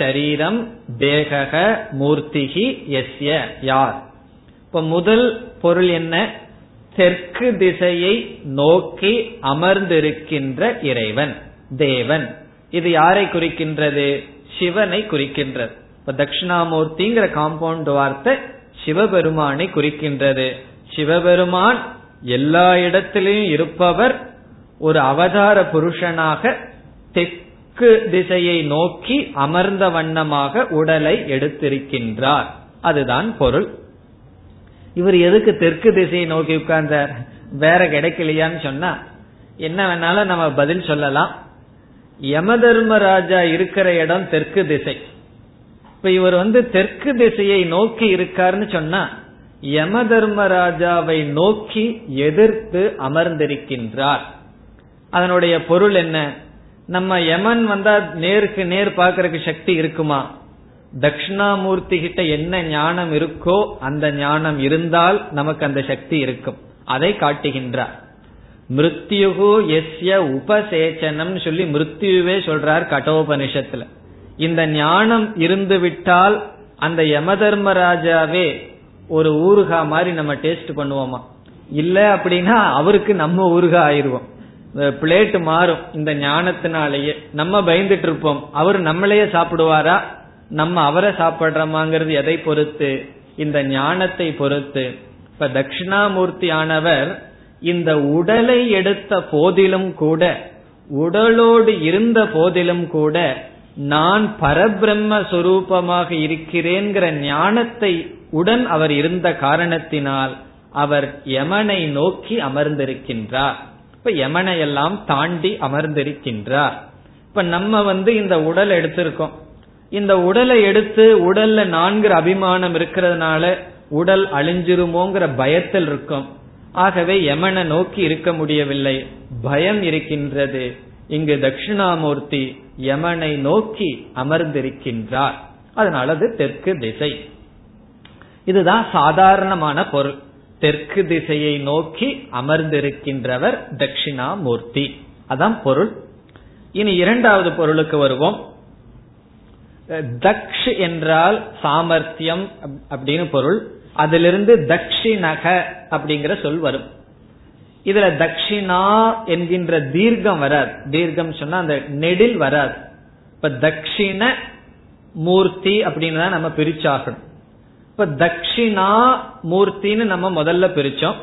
சரீரம், தேகக மூர்த்திகி யஸ்ய யார். இப்ப முதல் பொருள் என்ன? தெற்கு திசையை நோக்கி அமர்ந்திருக்கின்ற இறைவன், தேவன். இது யாரை குறிக்கின்றது? சிவனை குறிக்கின்றது. இப்ப தட்சிணாமூர்த்திங்கிற காம்பவுண்ட் வார்த்தை சிவபெருமானை குறிக்கின்றது. சிவபெருமான் எல்லா இடத்திலையும் இருப்பவர், ஒரு அவதார புருஷனாக தெற்கு திசையை நோக்கி அமர்ந்த வண்ணமாக உடலை எடுத்திருக்கின்றார். அதுதான் பொருள். இவர் எதுக்கு தெற்கு திசையை நோக்கி உட்கார்ந்தார்? வேற கிடைக்கலையான்னு சொன்னா என்ன வேணாலும் நம்ம பதில் சொல்லலாம். யமதர்மராஜா இருக்கிற இடம் தெற்கு திசை. இப்ப இவர் வந்து தெற்கு திசையை நோக்கி இருக்காருன்னு சொன்னா யமதர்மராஜாவை நோக்கி எதிர்த்து அமர்ந்திருக்கின்றார். அதனுடைய பொருள் என்ன? நம்ம யமன் வந்தா நேருக்கு நேர் பார்க்கறதுக்கு சக்தி இருக்குமா? தட்சிணாமூர்த்தி கிட்ட என்ன ஞானம் இருக்கோ அந்த ஞானம் இருந்தால் நமக்கு அந்த சக்தி இருக்கும். அதை காட்டுகின்றார். மிருத்யுகு எஸ்ய உபசேச்சனம் சொல்லி மிருத்யுவே சொல்றார் கடோபனிஷத்துல. இந்த ஞானம் இருந்துவிட்டால் அந்த யமதர்மராஜாவே ஒரு ஊறுகா மாதிரி நம்ம டேஸ்ட் பண்ணுவோமா? இல்ல அப்படின்னா அவருக்கு நம்ம ஊறுகா ஆயிடுவோம், பிளேட் மாறும். இந்த ஞானத்தினாலேயே நம்ம பயந்துட்டு இருப்போம், அவர் நம்மளையே சாப்பிடுவாரா, நம்ம அவரை சாப்பிடுறோமாங்கிறது எதை பொறுத்து? இந்த ஞானத்தை பொறுத்து. இப்ப தட்சிணாமூர்த்தி ஆனவர் இந்த உடலை எடுத்த போதிலும் கூட, உடலோடு இருந்த போதிலும் கூட, நான் பரபிரம்ம சொரூபமாக இருக்கிறேன்கிற ஞானத்தை உடன் அவர் இருந்த காரணத்தினால் அவர் யமனை நோக்கி அமர்ந்திருக்கின்றார். இப்ப யமனையெல்லாம் தாண்டி அமர்ந்திருக்கின்றார். இப்ப நம்ம வந்து இந்த உடல் எடுத்திருக்கோம். இந்த உடலை எடுத்து உடல்ல நான்கிற அபிமானம் இருக்கிறதுனால உடல் அழிஞ்சிருமோங்கிற பயத்தில் இருக்கும். ஆகவே யமனை நோக்கி இருக்க முடியவில்லை, பயம் இருக்கின்றது. இங்கு தட்சிணாமூர்த்தி யமனை நோக்கி அமர்ந்திருக்கின்றார். அதனால அது தெற்கு திசை. இதுதான் சாதாரணமான பொருள். தெற்கு திசையை நோக்கி அமர்ந்திருக்கின்றவர் தட்சிணாமூர்த்தி, அதான் பொருள். இனி இரண்டாவது பொருளுக்கு வருவோம். தக்ஷ் என்றால் சாமர்த்தியம் அப்படின்னு பொருள். அதிலிருந்து தக்ஷிணக அப்படிங்கிற சொல் வரும். இதுல தக்ஷிணா என்கின்ற தீர்க்கம் வராது. தீர்க்கம் சொன்னா அந்த நெடில் வராது. இப்ப தக்ஷிண மூர்த்தி அப்படின்னு தான் நம்ம பிரிச்சாகணும். இப்ப தக்ஷிணா மூர்த்தின்னு நம்ம முதல்ல பிரிச்சோம்.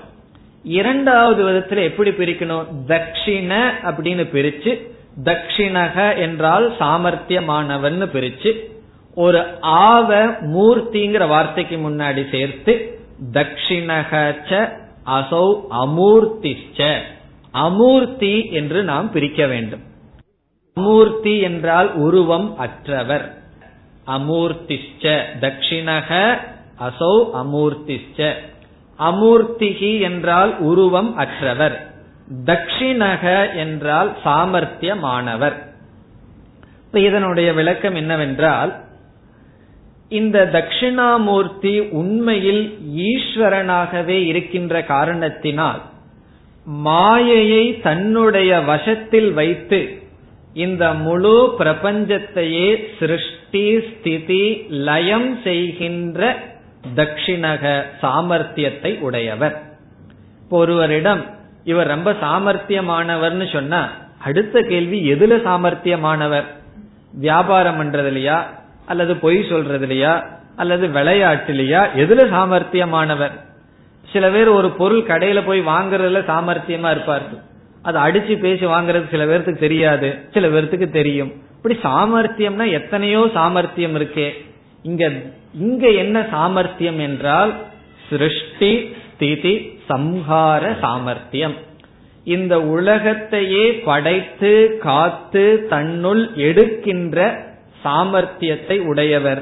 இரண்டாவது விதத்துல எப்படி பிரிக்கணும்? தக்ஷிண அப்படின்னு பிரிச்சு தக்ஷிணக என்றால் சாமர்த்தியமானவன் பிரிச்சு ஒரு ஆவ மூர்த்திங்கிற வார்த்தைக்கு முன்னாடி சேர்த்து தக்ஷிணக அசௌ அமூர்த்திச்ச, அமூர்த்தி என்று நாம் பிரிக்க வேண்டும். அமூர்த்தி என்றால் உருவம் அற்றவர். அமூர்த்திச்ச தக்ஷிணக அசௌ அமூர்த்திச்ச, அமூர்த்திகி என்றால் உருவம் அற்றவர், தக்ஷிணக என்றால் சாமர்த்தியமானவர். இதனுடைய விளக்கம் என்னவென்றால், இந்த தட்சிணாமூர்த்தி உண்மையில் ஈஸ்வரனாகவே இருக்கின்ற காரணத்தினால் மாயையை தன்னுடைய வசத்தில் வைத்து இந்த முழு பிரபஞ்சத்தையே சிருஷ்டி ஸ்திதி லயம் செய்கின்ற தட்சிணக சாமர்த்தியத்தை உடையவர். ஒருவரிடம் இவர் ரொம்ப சாமர்த்தியமானவர்னு சொன்னா அடுத்த கேள்வி எதுல சாமர்த்தியமானவர்? வியாபாரம் பண்றதுலயா, அல்லது பொய் சொல்றதுலயா, அல்லது விளையாட்டுலயா, எதுல சாமர்த்தியமானவர்? சில பேர் ஒரு பொருள் கடையில போய் வாங்குறதுல சாமர்த்தியமா இருப்பார்கள். அது அடிச்சு பேசி வாங்குறது சில பேர்த்துக்கு தெரியாது, சில பேர்த்துக்கு தெரியும். இப்படி சாமர்த்தியம்னா எத்தனையோ சாமர்த்தியம் இருக்கே. இங்க இங்க என்ன சாமர்த்தியம் என்றால் சிருஷ்டி ஸ்திதி சம்ஹார சாமர்த்தியம். இந்த உலகத்தையே படைத்து காத்து தன்னுள் எடுக்கின்ற சாமர்த்தியத்தை உடையவர்.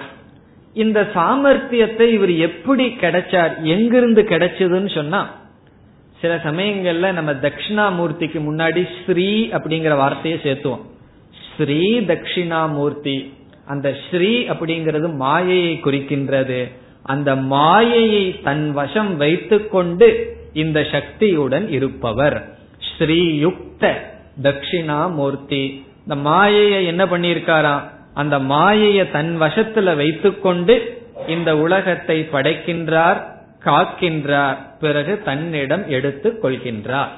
இந்த சாமர்த்தியத்தை இவர் எப்படி கிடைச்சார், எங்கிருந்து கிடைச்சதுன்னு சொன்னா, சில சமயங்கள்ல நம்ம தட்சிணாமூர்த்திக்கு முன்னாடி ஸ்ரீ அப்படிங்கிற வார்த்தையை சேர்த்துவோம். ஸ்ரீ தட்சிணாமூர்த்தி. அந்த ஸ்ரீ அப்படிங்கிறது மாயையை குறிக்கின்றது. அந்த மாயையை தன் வசம் வைத்து கொண்டு இந்த சக்தியுடன் இருப்பவர் ஸ்ரீயுக்த தட்சிணாமூர்த்தி. இந்த மாயையை என்ன பண்ணியிருக்காராம்? அந்த மாயையை தன் வசத்துல வைத்துக்கொண்டு இந்த உலகத்தை படைக்கின்றார், காக்கின்றார், பிறகு தன்னிடம் எடுத்து கொள்கின்றார்.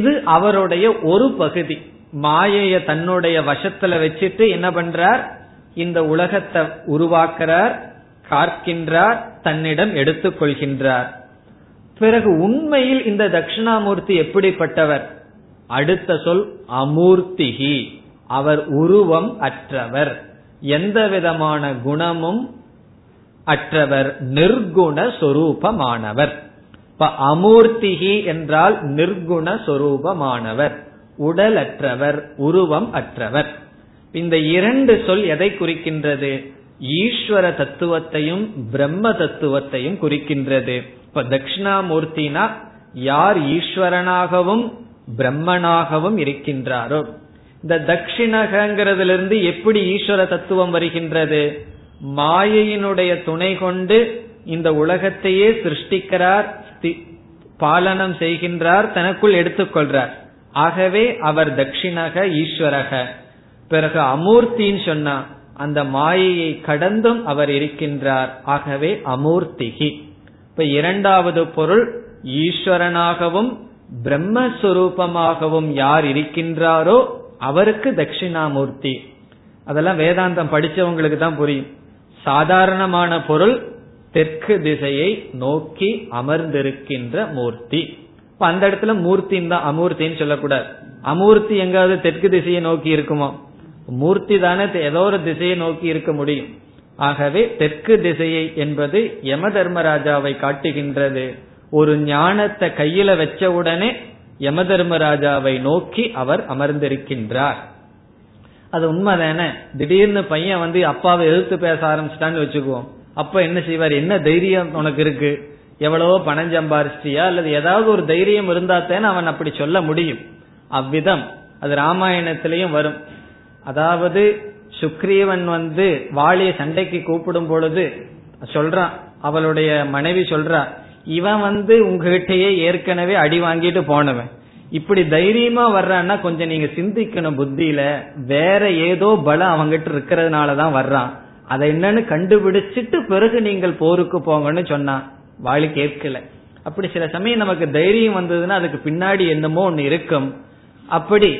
இது அவருடைய ஒரு பகுதி. மாயையை தன்னுடைய வசத்துல வச்சிட்டு என்ன பண்றார்? இந்த உலகத்தை உருவாக்குறார், காக்கின்றார், தன்னிடம் எடுத்துக் கொள்கின்றார். பிறகு உண்மையில் இந்த தட்சிணாமூர்த்தி எப்படிப்பட்டவர்? அடுத்த சொல் அமூர்த்திகி. அவர் உருவம் அற்றவர், எந்த விதமான குணமும் அற்றவர், நிர்குண சொரூபமானவர். இப்ப அமூர்த்திகி என்றால் நிர்குண சொரூபமானவர், உடல் அற்றவர், உருவம் அற்றவர். இந்த இரண்டு சொல் எதை குறிக்கின்றது? ஈஸ்வர தத்துவத்தையும் பிரம்ம தத்துவத்தையும் குறிக்கின்றது. இப்ப தட்சிணாமூர்த்தினா யார் ஈஸ்வரனாகவும் பிரம்மனாகவும் இருக்கின்றாரோ. இந்த தட்சிணகங்கிறதிலிருந்து எப்படி ஈஸ்வர தத்துவம் வருகின்றது? மாயையினுடைய துணை கொண்டு இந்த உலகத்தையே சிருஷ்டிக்கிறார், பாலனம் செய்கின்றார், தனக்குள் எடுத்துக்கொள்றார். ஆகவே அவர் தட்சிணக ஈஸ்வரக. பிறகு அமூர்த்தின்னு சொன்னா அந்த மாயையை கடந்தும் அவர் இருக்கின்றார். ஆகவே அமூர்த்திகி. இப்ப இரண்டாவது பொருள், ஈஸ்வரனாகவும் பிரம்மஸ்வரூபமாகவும் யார் இருக்கின்றாரோ அவருக்கு தட்சிணாமூர்த்தி. அதெல்லாம் வேதாந்தம் படிச்சவங்களுக்கு தான் புரியும். சாதாரணமான பொருள் தெற்கு திசையை நோக்கி அமர்ந்திருக்கின்ற மூர்த்தி. இப்ப அந்த இடத்துல மூர்த்தின்னு தான், அமூர்த்தின்னு சொல்லக்கூடாது. அமூர்த்தி எங்காவது தெற்கு திசையை நோக்கி இருக்குமா? மூர்த்தி தானே ஏதோ ஒரு திசையை நோக்கி இருக்க முடியும். ஆகவே தெற்கு திசையை என்பது யம தர்மராஜாவை காட்டுகின்றது. ஒரு ஞானத்தை கையில வச்ச உடனே யமதர்மராஜாவை நோக்கி அவர் அமர்ந்திருக்கின்றார். அது உண்மைதானே? திடீர்னு பையன் வந்து அப்பாவை எதிர்த்து பேச ஆரம்பிச்சிட்டான்னு வச்சுக்குவோம். அப்ப என்ன செய்வார்? என்ன தைரியம் உனக்கு இருக்கு, எவ்வளவோ பணம் சம்பாரிச்சியா, அல்லது ஏதாவது ஒரு தைரியம் இருந்தாத்தேன்னு அவன் அப்படி சொல்ல முடியும். அவ்விதம் அது ராமாயணத்திலையும் வரும். அதாவது சுக்ரீவன் வந்து வாளிய சண்டைக்கு கூப்பிடும் பொழுது சொல்றான், அவளுடைய மனைவி சொல்றா, இவன் வந்து உங்ககிட்டயே ஏற்கனவே அடி வாங்கிட்டு போனவன், இப்படி தைரியமா வர்றான்னா கொஞ்சம் நீங்க சிந்திக்கணும், புத்தியில வேற ஏதோ பலம் அவங்கிட்ட இருக்கிறதுனாலதான் வர்றான், அதை என்னன்னு கண்டுபிடிச்சிட்டு பிறகு நீங்கள் போருக்கு போங்கன்னு சொன்னான். வாளி கேட்கல. அப்படி சில சமயம் நமக்கு தைரியம் வந்ததுன்னா அதுக்கு பின்னாடி என்னமோ ஒன்னு இருக்கும். அப்படி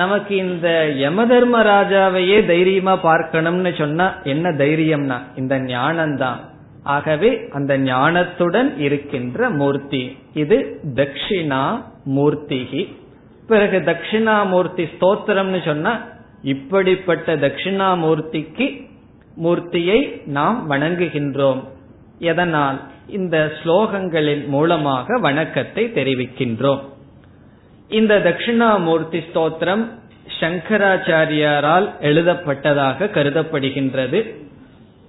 நமக்கு இந்த யம தர்மராஜாவையே தைரியமா பார்க்கணும்னு சொன்னா என்ன தைரியம்னா இந்த ஞானம்தான். ஆகவே அந்த ஞானத்துடன் இருக்கின்ற மூர்த்தி இது தட்சிணா மூர்த்திகி. பிறகு தட்சிணாமூர்த்தி ஸ்தோத்திரம்னு சொன்னா இப்படிப்பட்ட தட்சிணாமூர்த்திக்கு மூர்த்தியை நாம் வணங்குகின்றோம். எதனால்? இந்த ஸ்லோகங்களின் மூலமாக வணக்கத்தை தெரிவிக்கின்றோம். இந்த தட்சிணாமூர்த்தி ஸ்தோத்திரம் சங்கராச்சாரியாரால் எழுதப்பட்டதாக கருதப்படுகின்றது.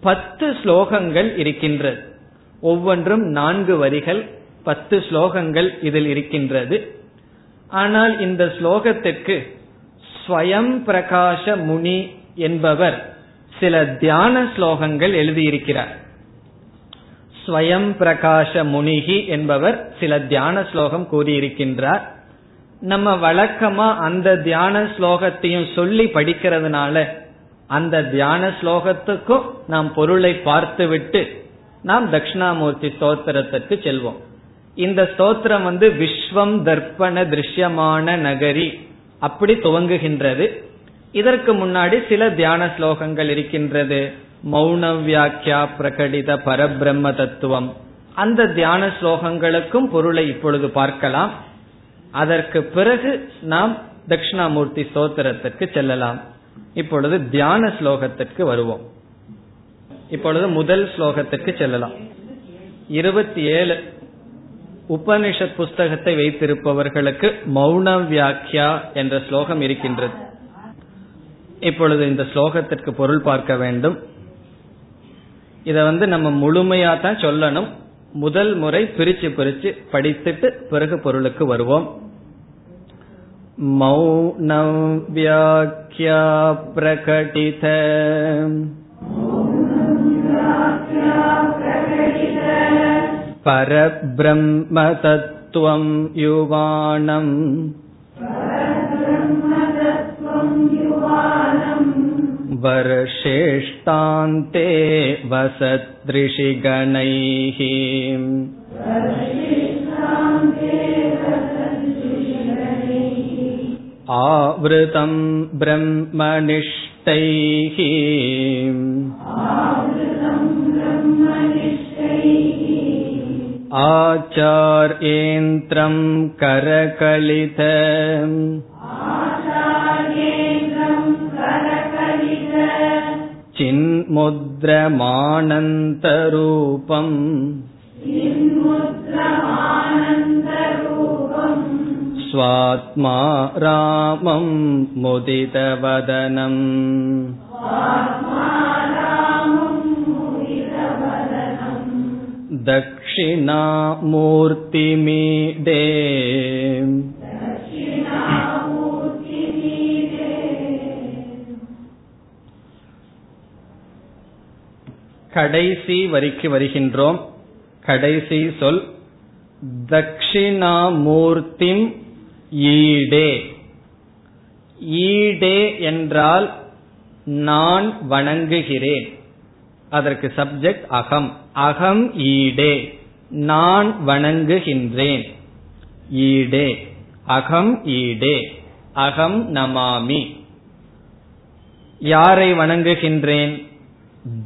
பத்து ஸ்லோகங்கள் இருக்கின்றது, ஒவ்வொன்றும் நான்கு வரிகள், பத்து ஸ்லோகங்கள் இதில் இருக்கின்றது. ஆனால் இந்த ஸ்லோகத்திற்கு ஸ்வயம் பிரகாச முனி என்பவர் சில தியான ஸ்லோகங்கள் எழுதியிருக்கிறார். ஸ்வயம் பிரகாச முனிகி என்பவர் சில தியான ஸ்லோகம் கூறியிருக்கின்றார். நம்ம வழக்கமா அந்த தியான ஸ்லோகத்தையும் சொல்லி படிக்கிறதுனால அந்த தியான ஸ்லோகத்துக்கும் நாம் பொருளை பார்த்துவிட்டு நாம் தட்சிணாமூர்த்தி ஸ்தோத்திரத்திற்கு செல்வோம். இந்த ஸ்தோத்திரம் வந்து விஸ்வம் தர்ப்பண திருஷ்யமான நகரி அப்படி துவங்குகின்றது. இதற்கு முன்னாடி சில தியான ஸ்லோகங்கள் இருக்கின்றது. மௌன வியாக்கியா பிரகடித பரபிரம்ம தத்துவம், அந்த தியான ஸ்லோகங்களுக்கும் பொருளை இப்பொழுது பார்க்கலாம். அதற்கு பிறகு நாம் தட்சிணாமூர்த்தி ஸ்தோத்திரத்திற்கு செல்லலாம். இப்பொழுது தியான ஸ்லோகத்திற்கு வருவோம். இப்பொழுது முதல் ஸ்லோகத்திற்கு செல்லலாம். இருபத்தி ஏழு உபனிஷத் புஸ்தகத்தை வைத்திருப்பவர்களுக்கு மௌன வியாக்கியா என்ற ஸ்லோகம் இருக்கின்றது. இப்பொழுது இந்த ஸ்லோகத்திற்கு பொருள் பார்க்க வேண்டும். இத வந்து நம்ம முழுமையா தான் சொல்லணும். முதல் முறை பிரிச்சு பிரிச்சு படித்துட்டு பிறகு பொருளுக்கு வருவோம். மௌனம் வியாக்யா பிரகடித பரபிரம்ம தத்துவம் யுவானம் வருஷேஷ்டாந்தே வசத்ரிஷிகணைஹி. ஆவ்ருதம் பிரம்மனிஷ்டைஹி ஆச்சார்யேந்திரம் கரகலிதம் சின்முத்ரமானந்தரூபம் ஸ்வாத்மா ராமம் முதிதவதனம். தக்ஷிணாமூர்த்திமீடே கடைசி வரிக்கு வருகின்றோம். கடைசி சொல் தட்சிணாமூர்த்தி ஈடே. ஈடே என்றால் நான் வணங்குகிறேன். அதற்கு சப்ஜெக்ட் அகம். அகம் ஈடே, நான் வணங்குகின்றேன். ஈடே அகம் ஈடே, அகம் நமாமி. யாரை வணங்குகின்றேன்?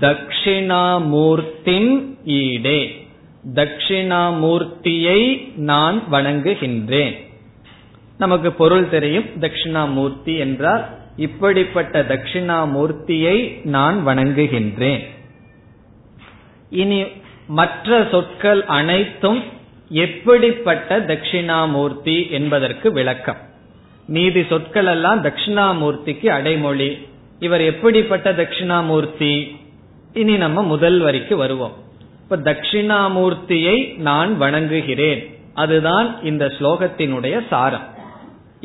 தட்சிணாமூர்த்தின் ஈடே, தட்சிணாமூர்த்தியை நான் வணங்குகின்றேன். நமக்கு பொருள் தெரியும். தட்சிணாமூர்த்தி என்றால் இப்படிப்பட்ட தட்சிணாமூர்த்தியை நான் வணங்குகின்றேன். இனி மற்ற சொற்கள் அனைத்தும் எப்படிப்பட்ட தட்சிணாமூர்த்தி என்பதற்கு விளக்கம். நீதி சொற்கள் எல்லாம் தட்சிணாமூர்த்திக்கு அடைமொழி. இவர் எப்படிப்பட்ட தட்சிணாமூர்த்தி? இனி நம்ம முதல் வரிக்கு வருவோம். இப்ப தட்சிணாமூர்த்தியை நான் வணங்குகிறேன், அதுதான் இந்த ஸ்லோகத்தினுடைய சாரம்.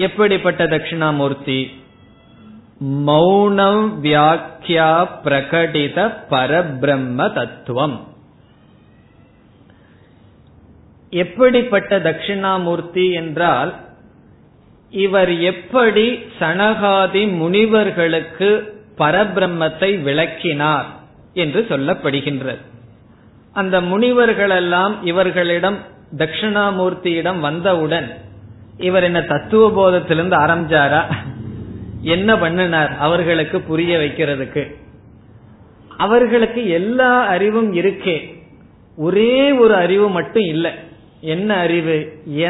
எப்படிப்பட்ட தட்சிணாமூர்த்தி? மௌனம் வியாக்கியா பிரகடித பரபிரம்ம தத்துவம். எப்படிப்பட்ட தட்சிணாமூர்த்தி என்றால், இவர் எப்படி சனகாதி முனிவர்களுக்கு பரபிரம்மத்தை விளக்கினார் என்று சொல்லப்படுகின்றது. அந்த முனிவர்களெல்லாம் இவர்களிடம், தட்சிணாமூர்த்தியிடம் வந்தவுடன் இவர் என்ன தத்துவ போதத்திலிருந்து ஆரம்பிச்சாரா, என்ன பண்ணினார் அவர்களுக்கு புரிய வைக்கிறதுக்கு? அவர்களுக்கு எல்லா அறிவும் இருக்கே, ஒரே ஒரு அறிவு மட்டும் இல்லை. என்ன அறிவு?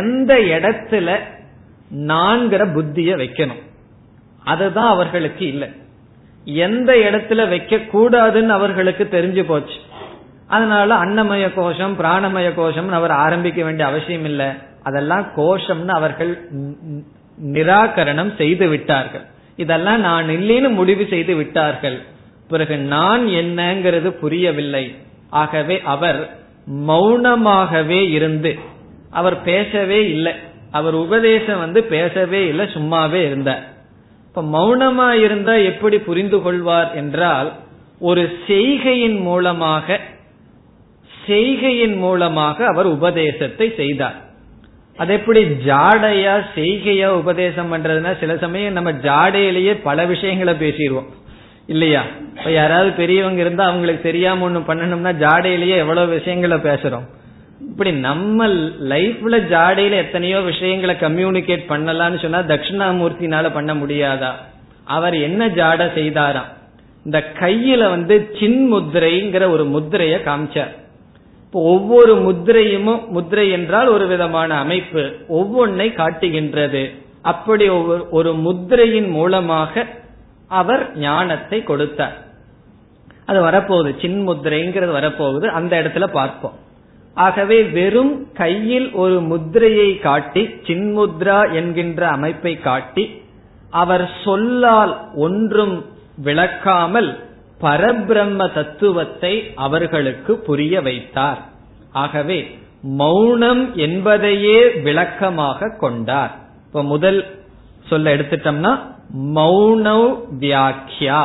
எந்த இடத்துல நான்கிற புத்திய வைக்கணும், அதுதான் அவர்களுக்கு இல்லை. எந்த இடத்துல வைக்க கூடாதுன்னு அவர்களுக்கு தெரிஞ்சு போச்சு. அதனால அன்னமய கோஷம் பிராணமய கோஷம் அவர் ஆரம்பிக்க வேண்டிய அவசியம் இல்லை. அதெல்லாம் கோஷம்னு அவர்கள் நிராகரணம் செய்து விட்டார்கள். இதெல்லாம் நான் இல்லைன்னு முடிவு செய்து விட்டார்கள். பிறகு நான் என்னங்கிறது புரியவில்லை. ஆகவே அவர் மௌனமாகவே இருந்து, அவர் பேசவே இல்லை. அவர் உபதேசம் வந்து பேசவே இல்லை, சும்மாவே இருந்தார். இப்ப மௌனமா இருந்தா எப்படி புரிந்து கொள்வார் என்றால், ஒரு செய்கையின் மூலமாக செய்கையின் மூலமாக அவர் உபதேசத்தை செய்தார். அது எப்படி? ஜாடையா செய்கையா உபதேசம் பண்றதுன்னா, சில சமயம் நம்ம ஜாடையிலேயே பல விஷயங்களை பேசிடுவோம் இல்லையா? இப்ப யாராவது பெரியவங்க இருந்தா அவங்களுக்கு தெரியாம ஒண்ணு பண்ணணும்னா ஜாடையிலேயே எவ்வளவு விஷயங்களை பேசுறோம். இப்படி நம்ம லைஃப்ல ஜாடையில எத்தனையோ விஷயங்களை கம்யூனிகேட் பண்ணலாம்னு சொன்னா தட்சிணாமூர்த்தினால பண்ண முடியாதா? அவர் என்ன ஜாடை செய்தாராம், இந்த கையில வந்து சின் முத்திரைங்கிற ஒரு முத்திரைய காமிச்சார். இப்போ ஒவ்வொரு முத்திரையும், முத்திரை என்றால் ஒரு விதமான அமைப்பு, ஒவ்வொன்றை காட்டுகின்றது. அப்படி ஒரு முத்திரையின் மூலமாக அவர் ஞானத்தை கொடுத்தார். அது வரப்போகுது, சின் முத்திரைங்கிறது வரப்போகுது, அந்த இடத்துல பார்ப்போம். ஆகவே வெறும் கையில் ஒரு முத்திரையை காட்டி, சின்முத்ரா என்கின்ற அமைப்பை காட்டி, அவர் சொல்லால் ஒன்றும் விளக்காமல் பரபிரம்ம தத்துவத்தை அவர்களுக்கு புரிய வைத்தார். ஆகவே மௌனம் என்பதையே விளக்கமாக கொண்டார். இப்ப முதல் சொல்ல எடுத்துட்டோம்னா மௌனௌ வியாக்கியா.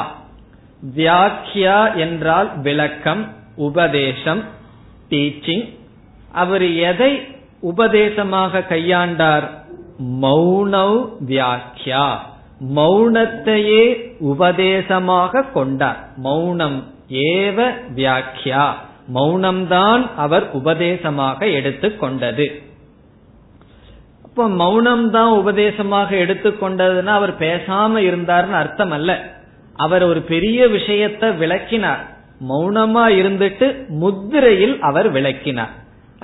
வியாக்கியா என்றால் விளக்கம், உபதேசம், டீச்சிங். அவர் எதை உபதேசமாக கையாண்டார்? மௌனௌ வியாக்கியா, மௌனத்தையே உபதேசமாக கொண்டார். மௌனம் ஏவ வியாக்கியா, மௌனம்தான் அவர் உபதேசமாக எடுத்துக்கொண்டது. அப்ப மௌனம்தான் உபதேசமாக எடுத்துக்கொண்டதுன்னா அவர் பேசாம இருந்தார்னு அர்த்தம் அல்ல. அவர் ஒரு பெரிய விஷயத்தை விளக்கினார். மௌனமா இருந்துட்டு முத்திரையில் அவர் விளக்கினார்.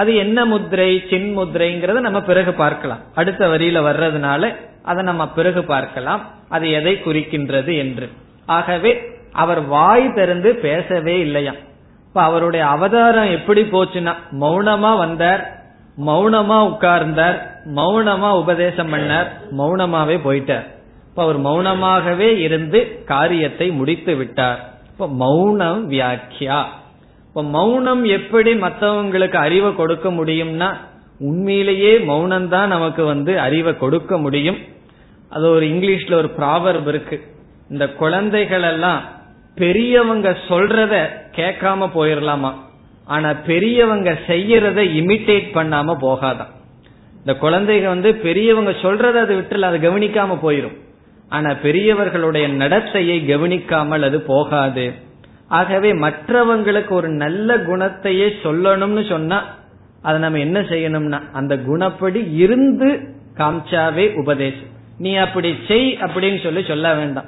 அது என்ன முத்திரை? சின் முத்திரைங்கிறத நம்ம பிறகு பார்க்கலாம். அடுத்த வரியில வர்றதுனால அதை நம்ம பிறகு பார்க்கலாம், அது எதை குறிக்கின்றது என்று. ஆகவே அவர் வாய் திறந்து பேசவே இல்லையாம். இப்ப அவருடைய அவதாரம் எப்படி போச்சுன்னா, மௌனமா வந்தார், மௌனமா உட்கார்ந்தார், மௌனமா உபதேசம் பண்ணார், மௌனமாவே போயிட்டார். இப்ப அவர் மௌனமாகவே இருந்து காரியத்தை முடித்து விட்டார். இப்ப மௌனம் வியாக்கியா. இப்ப மௌனம் எப்படி மற்றவங்களுக்கு அறிவை கொடுக்க முடியும்னா, உண்மையிலேயே மௌனம்தான் நமக்கு வந்து அறிவை கொடுக்க முடியும். அது ஒரு இங்கிலீஷ்ல ஒரு ப்ராவர்ப் இருக்கு, இந்த குழந்தைகள் எல்லாம் பெரியவங்க சொல்றத கேட்காம போயிடலாமா, ஆனா பெரியவங்க செய்யறத இமிட்டேட் பண்ணாம போகாதான். இந்த குழந்தைங்க வந்து பெரியவங்க சொல்றத அது விட்டுல, அதை கவனிக்காம போயிடும். ஆனா பெரியவர்களுடைய நடத்தையை கவனிக்காமல் அது போகாது. ஆகவே மற்றவங்களுக்கு ஒரு நல்ல குணத்தையே சொல்லணும்னு சொன்னா அதை நம்ம என்ன செய்யணும்னா, அந்த குணப்படி இருந்து காமிச்சாவே உபதேசம். நீ அப்படி செய் அப்படின்னு சொல்லி சொல்ல வேண்டாம்.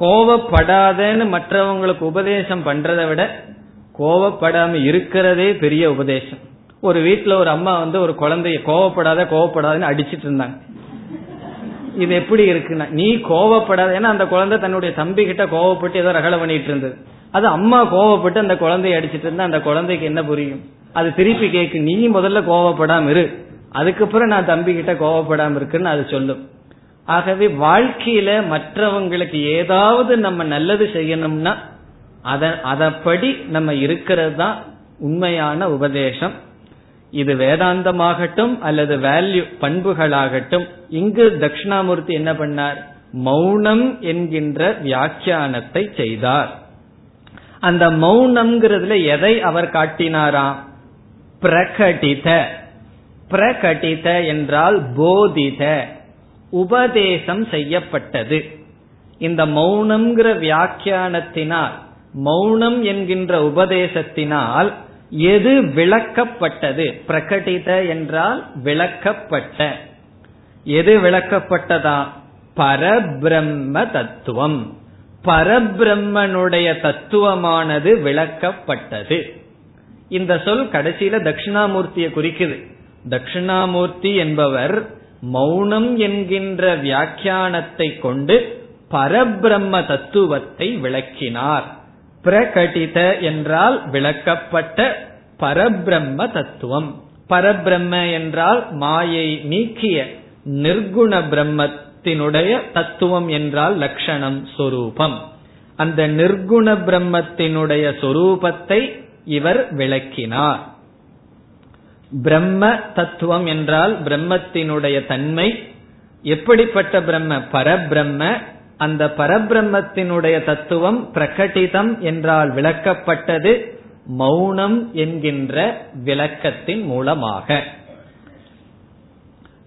கோவப்படாதன்னு மற்றவங்களுக்கு உபதேசம் பண்றதை விட கோவப்படாம இருக்கிறதே பெரிய உபதேசம். ஒரு வீட்டுல ஒரு அம்மா வந்து ஒரு குழந்தைய கோவப்படாத கோவப்படாதன்னு அடிச்சிட்டு இருந்தாங்க. இது எப்படி இருக்குன்னா, நீ கோவப்படாத, ஏன்னா அந்த குழந்தை தன்னுடைய தம்பி கிட்ட கோவப்பட்டு ஏதோ ரகலை பண்ணிட்டு இருந்தது, அது அம்மா கோவப்பட்டு அந்த குழந்தைய அடிச்சிட்டு இருந்தா அந்த குழந்தைக்கு என்ன புரியும்? அது திருப்பி கேக்கு, நீ முதல்ல கோவப்படாம இரு, அதுக்கப்புறம் நான் தம்பி கிட்ட கோவப்படாம இருக்குன்னு அது சொல்லும். ஆகவே வாழ்க்கையில மற்றவங்களுக்கு ஏதாவது நம்ம நல்லது செய்யணும்னா அத அதப்படி நம்ம இருக்கிறது தான் உண்மையான உபதேசம். இது வேதாந்தமாகட்டும் அல்லது வேல்யூ பண்புகளாகட்டும். இங்கு தட்சிணாமூர்த்தி என்ன பண்ணார்? மௌனம் என்கின்ற வியாக்கியானத்தை செய்தார். அந்த மௌனம்ங்கிறதுல எதை அவர் காட்டினாராம்? பிரகடித. பிரகடித என்றால் போதித, உபதேசம் செய்யப்பட்டது. இந்த மௌனம்ங்கிற வியாக்கியானத்தினால், மௌனம் என்கின்ற உபதேசத்தினால் எது விளக்கப்பட்டது? பிரகடித என்றால் விளக்கப்பட்ட. எது விளக்கப்பட்டதா? பரபிரம்ம தத்துவம். பரபிரம்மனுடைய தத்துவமானது விளக்கப்பட்டது. இந்த சொல் கடைசியில தட்சிணாமூர்த்தியை குறிக்குது. தட்சிணாமூர்த்தி என்பவர் மௌனம் என்கின்ற வியாக்கியானத்தை கொண்டு பரபிரம்ம தத்துவத்தை விளக்கினார். பிரகடித என்றால் விளக்கப்பட்ட பரபிரம்ம தத்துவம். பரபிரம்ம என்றால் மாயை நீக்கிய நிர்குண பிரம்மத்தினுடைய தத்துவம் என்றால் லட்சணம், சொரூபம். அந்த நிர்குண பிரம்மத்தினுடைய சொரூபத்தை இவர் விளக்கினார். பிரம்ம தத்துவம் என்றால் பிரம்மத்தினுடைய தன்மை. எப்படிப்பட்ட பிரம்ம? பரபிரம்ம. அந்த பரபிரம்மத்தினுடைய தத்துவம் பிரகடிதம் என்றால் விளக்கப்பட்டது, மௌனம் என்கின்ற விளக்கத்தின் மூலமாக.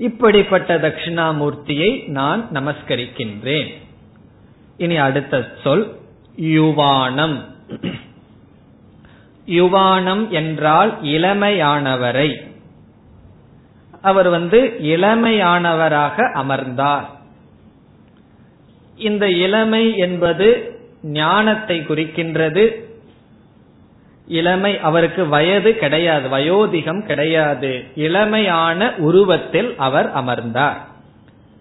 இப்படிப்பட்ட தட்சிணாமூர்த்தியை நான் நமஸ்கரிக்கின்றேன். இனி அடுத்த சொல் யுவானம். யுவானம் என்றால் இளமையானவரை. அவர் வந்து இளமையானவராக அமர்ந்தார். இந்த இளமை என்பது ஞானத்தை குறிக்கின்றது. இளமை, அவருக்கு வயது கிடையாது, வயோதிகம் கிடையாது. இளமையான உருவத்தில் அவர் அமர்ந்தார்.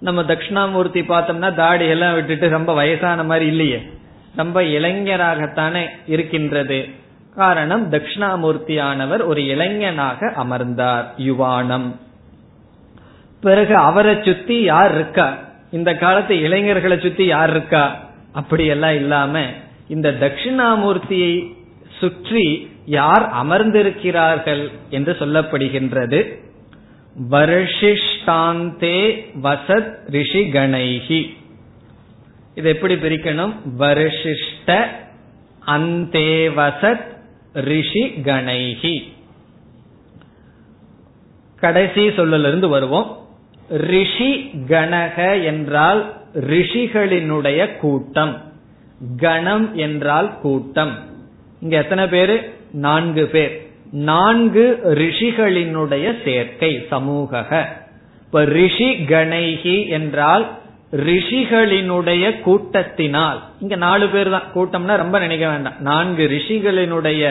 நம்ம தட்சிணாமூர்த்தி பார்த்தோம்னா தாடி எல்லாம் விட்டுட்டு ரொம்ப வயசான மாதிரி இல்லையே, ரொம்ப இளைஞராகத்தானே இருக்கின்றது. காரணம், தட்சிணாமூர்த்தியானவர் ஒரு இளைஞனாக அமர்ந்தார். யுவானம். பிறகு அவரை சுத்தி யார் இருக்கா? இந்த காலத்து இளைஞர்களை சுத்தி யார் இருக்கா? அப்படியெல்லாம் இல்லாம இந்த தட்சிணாமூர்த்தியை சுற்றி யார் அமர்ந்திருக்கிறார்கள் என்று சொல்லப்படுகின்றது. வர்ஷிஷ்டாந்தே வசத் ரிஷி கணைஹி. இது எப்படி பிரிக்கணும்? வர்ஷிஷ்ட அந்தே வசத் ரிஷி கணைஹி. கடைசி சொல்லிலிருந்து வருவோம். ரிஷி கணக என்றால் ரிஷிகளினுடைய கூட்டம். கணம் என்றால் கூட்டம். இங்க எத்தனை பேரு? நான்கு பேர். நான்கு ரிஷிகளினுடைய சேர்க்கை, சமூக. இப்ப ரிஷி கணைஹி என்றால் ரிஷிகளினுடைய கூட்டத்தினால். இங்க நாலு பேர் தான் கூட்டம்னா, ரொம்ப நினைக்க வேண்டாம். நான்கு ரிஷிகளினுடைய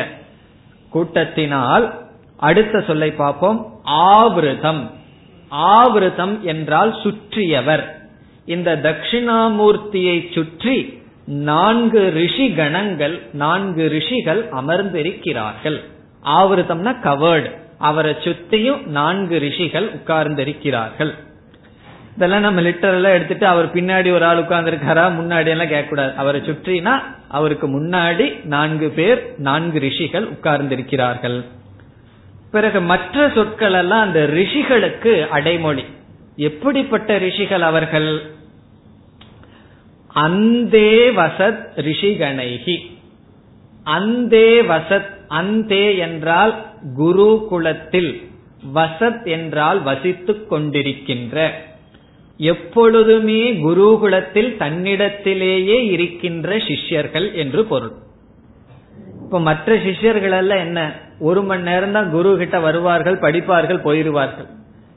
கூட்டத்தினால். அடுத்த சொல்லை பார்ப்போம். ஆவிரதம். ஆவிரதம் என்றால் சுற்றியவர். இந்த தட்சிணாமூர்த்தியை சுற்றி நான்கு ரிஷி கணங்கள், நான்கு ரிஷிகள் அமர்ந்திருக்கிறார்கள். ஆவிரதம்னா கவர்டு. அவரை சுத்தியும் நான்கு ரிஷிகள் உட்கார்ந்திருக்கிறார்கள். இதெல்லாம் நம்ம லிட்டரலா எடுத்துட்டு அவர் பின்னாடி ஒரு ஆள் உட்கார்ந்திருக்காரா முன்னாடி எல்லாம் கேட்க கூடாது. அவரை சுற்றினா அவருக்கு முன்னாடி நான்கு பேர், நான்கு ரிஷிகள் உட்கார்ந்திருக்கிறார்கள். பிறகு மற்ற சொற்கள் எல்லாம் அந்த ரிஷிகளுக்கு அடைமொழி. எப்படிப்பட்ட ரிஷிகள் அவர்கள்? அந்தே வசத் ரிஷி கணைஹி. அந்தே வசத், அந்தே என்றால் குருகுலத்தில், வசத் என்றால் வசித்துக் கொண்டிருக்கின்ற, எப்பொழுதுமே குருகுலத்தில் தன்னிடத்திலேயே இருக்கின்ற சிஷ்யர்கள் என்று பொருள். இப்ப மற்ற சிஷ்யர்கள் எல்லாம் என்ன, ஒரு மணி நேரம் தான் குரு கிட்ட வருவார்கள், படிப்பார்கள், போயிருவார்கள்.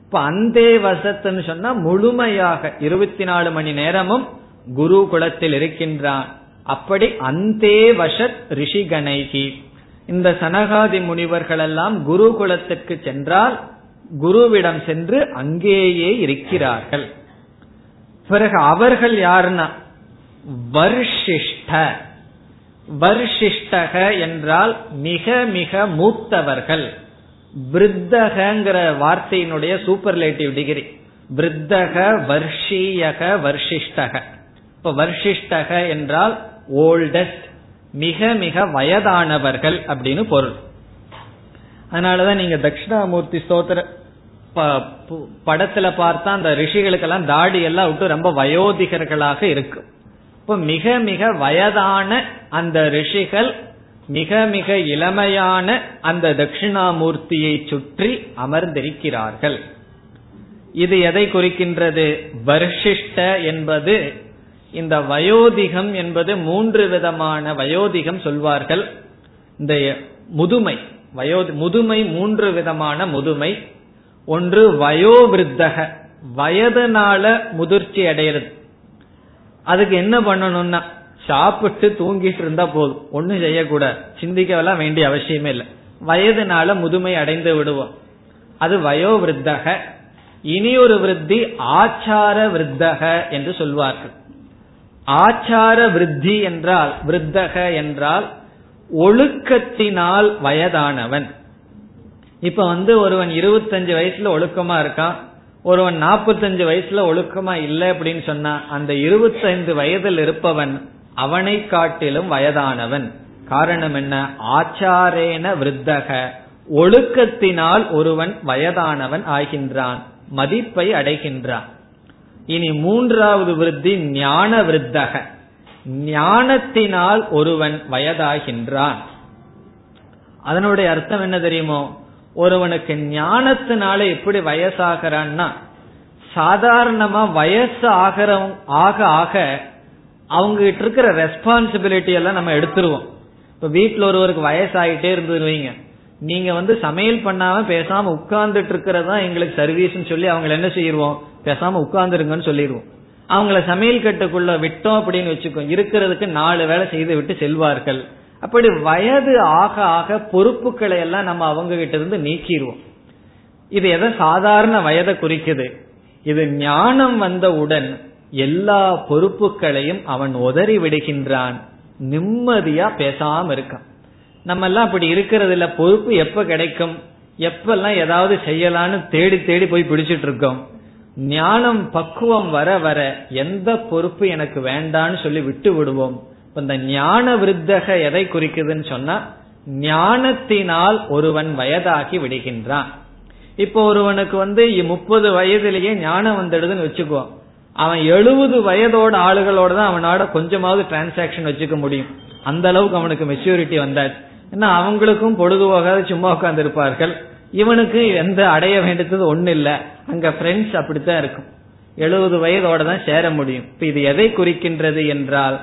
இப்ப அந்தே வசத்துன்னு சொன்னா முழுமையாக இருபத்தி நாலு மணி நேரமும் குரு குலத்தில் இருக்கின்றான். அப்படி அந்தே வசத் ரிஷி கணைஹி. இந்த சனகாதி முனிவர்கள் எல்லாம் குரு குலத்துக்கு சென்றால் குருவிடம் சென்று அங்கேயே இருக்கிறார்கள். பிறகு அவர்கள் யாருன்னா வர்ஷிஷ்ட. வர்ஷிஷ்டக என்றால் மிக மிக மூத்தவர்கள், விருத்தகங்கிற வார்த்தையினுடைய சூப்பர்லேட்டிவ் டிகிரி விருத்தக வர்ஷீயக வர்ஷிஷ்டக. இப்ப வர்ஷிஷ்டக என்றால் ஓல்டஸ்ட், மிக மிக வயதானவர்கள் அப்படின்னு பொருள். அதனாலதான் நீங்க தட்சிணாமூர்த்தி ஸ்தோத்திர படத்துல பார்த்தா அந்த ரிஷிகளுக்கெல்லாம் தாடி எல்லாம் விட்டு ரொம்ப வயோதிகர்களாக இருக்கும். இப்போ மிக மிக வயதான அந்த ரிஷிகள் மிக மிக இளமையான அந்த தட்சிணாமூர்த்தியை சுற்றி அமர்ந்திருக்கிறார்கள். இது எதை குறிக்கின்றது? வர்ஷிஷ்ட என்பது இந்த வயோதிகம் என்பது மூன்று விதமான வயோதிகம் சொல்வார்கள். இந்த முதுமை வயோ முதுமை மூன்று விதமான முதுமை. ஒன்று வயோவிருத்தக, வயதுனால முதிர்ச்சி அடையிறது. அதுக்கு என்ன பண்ணணும்னா சாப்பிட்டு தூங்கிட்டு இருந்தா போதும், ஒன்னும் செய்யக்கூடாது, சிந்திக்கலாம் வேண்டிய அவசியமே இல்லை, வயதுனால முதுமை அடைந்து விடுவோம். அது வயோவிருத்தக. இனி ஒரு விருத்தி ஆச்சார விருத்தக என்று சொல்வார்கள். ஆச்சார விருத்தி என்றால் விருத்தக என்றால் ஒழுக்கத்தினால் வயதானவன். இப்ப வந்து ஒருவன் இருபத்தஞ்சு வயசுல ஒழுக்கமா இருக்கான், ஒருவன் நாப்பத்தஞ்சு வயசுல ஒழுக்கமா இல்லை அப்படின்னு சொன்னா அந்த இருபத்தைந்து வயதில் இருப்பவன் அவனை காட்டிலும் வயதானவன். காரணம் என்ன? ஆச்சாரேன விருத்தக, ஒழுக்கத்தினால் ஒருவன் வயதானவன் ஆகின்றான், மதிப்பை அடைகின்றான். இனி மூன்றாவது விருத்தி ஞான விருத்தக, ஞானத்தினால் ஒருவன் வயதாகின்றான். அதனுடைய அர்த்தம் என்ன தெரியுமோ? ஒருவனுக்கு ஞானத்தினால எப்படி வயசாகிறான்னா, சாதாரணமா வயசு ஆகிற ஆக ஆக அவங்க கிட்ட இருக்கிற ரெஸ்பான்சிபிலிட்டி எல்லாம் நம்ம எடுத்துருவோம். இப்ப வீட்டுல ஒருவருக்கு வயசாகிட்டே இருந்துருவீங்க, நீங்க வந்து சமையல் பண்ணாம பேசாம உட்கார்ந்துட்டு இருக்கிறதா எங்களுக்கு சர்வீஸ்ன்னு சொல்லி அவங்களை என்ன செய்வோம், பேசாம உட்கார்ந்துருங்கன்னு சொல்லிடுவோம். அவங்கள சமையல் கட்டுக்குள்ள விட்டோம் அப்படின்னு வச்சுக்கோ, இருக்கிறதுக்கு நாலு வேலை செய்து விட்டு செல்வார்கள். அப்படி வயது ஆக ஆக பொறுப்புகளை எல்லாம் நம்ம அவங்க கிட்ட இருந்து நீக்கிடுவோம். இது எதை சாதாரண வயதை குறிக்குது? இது ஞானம் வந்தவுடன் எல்லா பொறுப்புகளையும் அவன் உதறி விடுகின்றான், நிம்மதியா பேசாம இருக்கான். நம்ம எல்லாம் அப்படி இருக்கிறது இல்ல, பொறுப்பு எப்ப கிடைக்கும், எப்பெல்லாம் ஏதாவது செய்யலான்னு தேடி தேடி போய் பிடிச்சிட்டு இருக்கோம். ஞானம் பக்குவம் வர வர எந்த பொறுப்பு எனக்கு வேண்டான்னு சொல்லி விட்டு விடுவோம். இந்த ஞான விருத்தக எதை குறிக்குதுன்னு சொன்னா, ஞானத்தினால் ஒருவன் வயதாகி விடுகின்றான். இப்போ ஒருவனுக்கு வந்து முப்பது வயதிலேயே ஞானம் வந்துடுதுன்னு வச்சுக்குவோம், அவன் எழுபது வயதோட ஆளுகளோட தான் அவனோட கொஞ்சமாவது டிரான்சாக்சன் வச்சுக்க முடியும். அந்த அளவுக்கு அவனுக்கு மெச்சூரிட்டி வந்தாச்சு. ஏன்னா அவங்களுக்கும் பொழுதுபோகாத சும்மா உட்கார்ந்து இருப்பார்கள், இவனுக்கு எந்த அடைய வேண்டியது ஒண்ணு இல்ல, அங்க ஃப்ரெண்ட்ஸ் அப்படித்தான் இருக்கும், எழுபது வயதோட தான் சேர முடியும். இப்ப இது எதை குறிக்கின்றது என்றால்,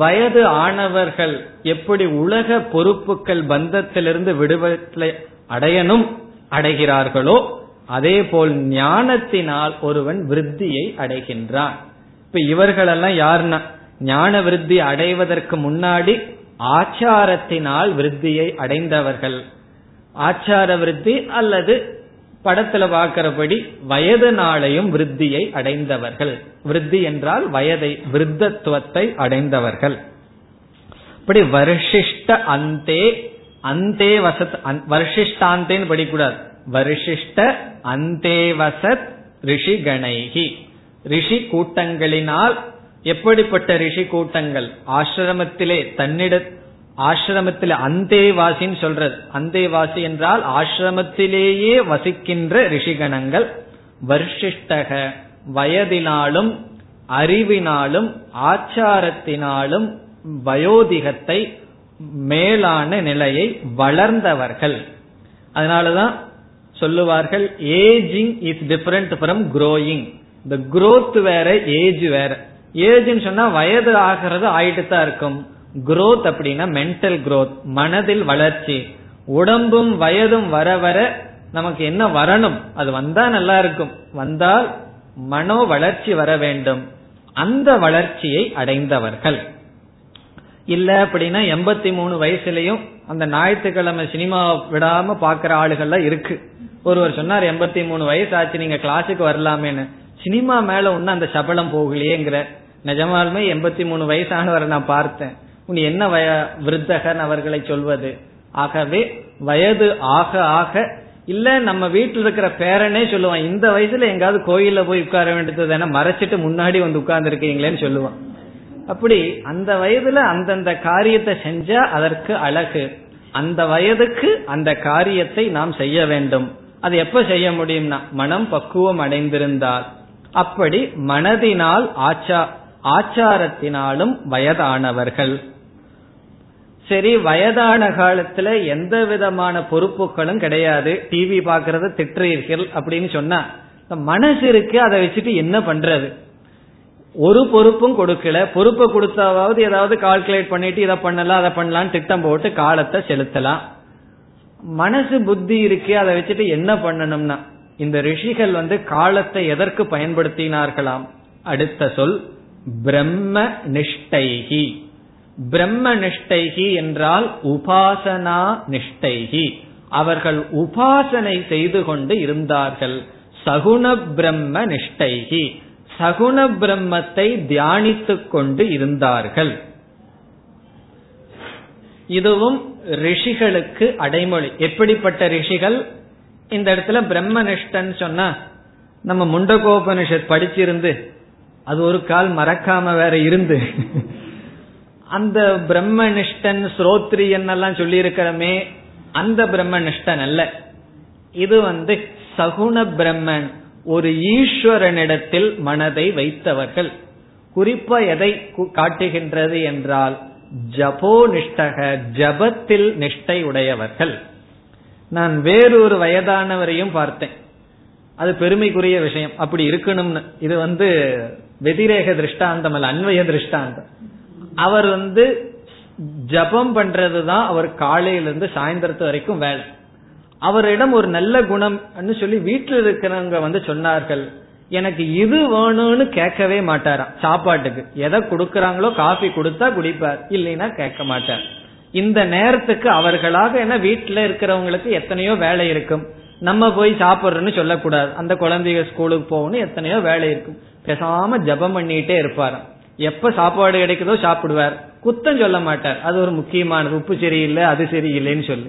வயது ஆனவர்கள் எப்படி உலக பொறுப்புகள் பந்தத்திலிருந்து விடுதலை அடையணும் அடைகிறார்களோ, அதே போல் ஞானத்தினால் ஒருவன் விருத்தியை அடைகின்றான். இப்ப இவர்களெல்லாம் யாருன்னா, ஞான விருத்தி அடைவதற்கு முன்னாடி ஆச்சாரத்தினால் விருத்தியை அடைந்தவர்கள். ஆச்சார விருத்தி அல்லது படத்துல பார்க்கிறபடி வயதுனாலையும் விருத்தியை அடைந்தவர்கள். விருத்தி என்றால் வயதை, விருத்தத்துவத்தை அடைந்தவர்கள். இப்படி வர்ஷிஷ்ட அந்தே, அந்தே வசத், வர்ஷிஷ்டாந்தேன்னு படிக்கூடாது, வர்ஷிஷ்ட அந்தே வசத் ரிஷி கணைகி. ரிஷி கூட்டங்களினால், எப்படிப்பட்ட ரிஷி கூட்டங்கள்? ஆசிரமத்திலே தன்னிட ஆசிரமத்திலே அந்தேவாசின்னு சொல்றது, அந்தேவாசி என்றால் ஆசிரமத்திலேயே வசிக்கின்ற ரிஷிகணங்கள். வர்ஷிஷ்டக வயதினாலும் அறிவினாலும் ஆச்சாரத்தினாலும் வயோதிகத்தை மேலான நிலையை வளர்ந்தவர்கள். அதனாலதான் சொல்லுவார்கள் ageing is different from growing. இந்த க்ரோத் வேற, ஏஜ் வேற. ஏஜ்ன்னு சொன்னா வயது ஆகிறது ஆயிட்டு தான் இருக்கும், குரோத் அப்படின்னா மென்டல் குரோத், மனதில் வளர்ச்சி. உடம்பும் வயதும் வர வர நமக்கு என்ன வரணும், அது வந்தா நல்லா இருக்கும், வந்தால் மனோ வளர்ச்சி வர வேண்டும். அந்த வளர்ச்சியை அடைந்தவர்கள். இல்ல அப்படின்னா எண்பத்தி மூணு வயசுலயும் அந்த ஞாயிற்றுக்கிழமை சினிமா விடாம பாக்குற ஆளுகள்லாம் இருக்கு. ஒருவர் சொன்னார், எண்பத்தி மூணு வயசு ஆச்சு நீங்க கிளாஸுக்கு வரலாமேன்னு, சினிமா மேல ஒன்னு அந்த சபலம் போகலையேங்கிற. நிஜமாலுமே எண்பத்தி மூணு வயசானவரை நான் பார்த்தேன், உன் என்ன வய விருத்தகன் அவர்களை சொல்வது? ஆகவே வயது ஆக ஆக இல்ல நம்ம வீட்டில் இருக்கிற பேரனே சொல்லுவான், இந்த வயசுல எங்காவது கோயில்ல போய் உட்கார வேண்டியது மறைச்சிட்டு முன்னாடி வந்து உட்கார்ந்து இருக்கீங்களேன்னு சொல்லுவான். அப்படி அந்த வயதுல அந்தந்த காரியத்தை செஞ்சா அதற்கு அழகு. அந்த வயதுக்கு அந்த காரியத்தை நாம் செய்ய வேண்டும். அது எப்ப செய்ய முடியும்னா மனம் பக்குவம் அடைந்திருந்தால். அப்படி மனதினால் ஆச்சா ஆச்சாரத்தினாலும் வயதானவர்கள். சரி, வயதான காலத்துல எந்த விதமான பொறுப்புகளும் கிடையாது. டிவி பாக்குறத திட்டுறீர்கள் அப்படின்னு சொன்னா மனசு இருக்கு, அதை வச்சுட்டு என்ன பண்றது? ஒரு பொறுப்பும் கொடுக்கல. பொறுப்பை கொடுத்தாவது ஏதாவது கால்குலேட் பண்ணிட்டு இதை பண்ணலாம் அதை பண்ணலாம்னு திட்டம் போட்டு காலத்தை செலுத்தலாம். மனசு புத்தி இருக்கு, அதை வச்சுட்டு என்ன பண்ணணும்னா இந்த ரிஷிகள் வந்து காலத்தை எதற்கு பயன்படுத்தினார்களாம்? அடுத்த சொல் பிரம்ம நிஷ்டைகி. பிரம்ம நிஷ்டைகி என்றால் உபாசனா நிஷ்டைகி. அவர்கள் உபாசனை செய்து கொண்டு இருந்தார்கள். சகுண பிரம்ம நிஷ்டைகி, சகுண பிரம்மத்தை தியானித்துக் கொண்டு இருந்தார்கள். இதுவும் ரிஷிகளுக்கு அடைமொழி. எப்படிப்பட்ட ரிஷிகள்? இந்த இடத்துல பிரம்ம நிஷ்டன் சொன்னா நம்ம முண்டகோபனிஷத் படிச்சிருந்து அது ஒரு கால் மறக்காம வேற இருந்து அந்த பிரம்ம நிஷ்டன் ஸ்ரோத்ரியன் எல்லாம் சொல்லி இருக்கிறமே, அந்த பிரம்ம நிஷ்டன் அல்ல. இது வந்து சகுண பிரம்மன், ஒரு ஈஸ்வரனிடத்தில் மனதை வைத்தவர்கள். குறிப்பா எதை காட்டுகின்றது என்றால் ஜபோ நிஷ்டக, ஜபத்தில் நிஷ்டை உடையவர்கள். நான் வேறொரு வயதானவரையும் பார்த்தேன், அது பெருமைக்குரிய விஷயம். அப்படி இருக்கணும்னு, இது வந்து வெதிரேக திருஷ்டாந்தம் அல்ல, அன்வய திருஷ்டாந்தம். அவர் வந்து ஜபம் பண்றதுதான் அவர் காலையிலிருந்து சாயந்தரத்து வரைக்கும் வேலை. அவரிடம் ஒரு நல்ல குணம் சொல்லி வீட்டில் இருக்கிறவங்க வந்து சொன்னார்கள், எனக்கு இது வேணும்னு கேட்கவே மாட்டாராம். சாப்பாட்டுக்கு எதை கொடுக்கறாங்களோ காஃபி கொடுத்தா குடிப்பார், இல்லைன்னா கேட்க மாட்டார். இந்த நேரத்துக்கு அவர்களாக, ஏன்னா வீட்டுல இருக்கிறவங்களுக்கு எத்தனையோ வேலை இருக்கும், நம்ம போய் சாப்பிட்றோன்னு சொல்லக்கூடாது. அந்த குழந்தைய ஸ்கூலுக்கு போகணும், எத்தனையோ வேலை இருக்கும். பேசாம ஜபம் பண்ணிட்டே இருப்பாராம். எப்ப சாப்பாடு கிடைக்குதோ சாப்பிடுவார், குத்தம் சொல்ல மாட்டார். அது ஒரு முக்கியமானது, உப்பு சரியில்லை அது சரியில்லைன்னு சொல்லி.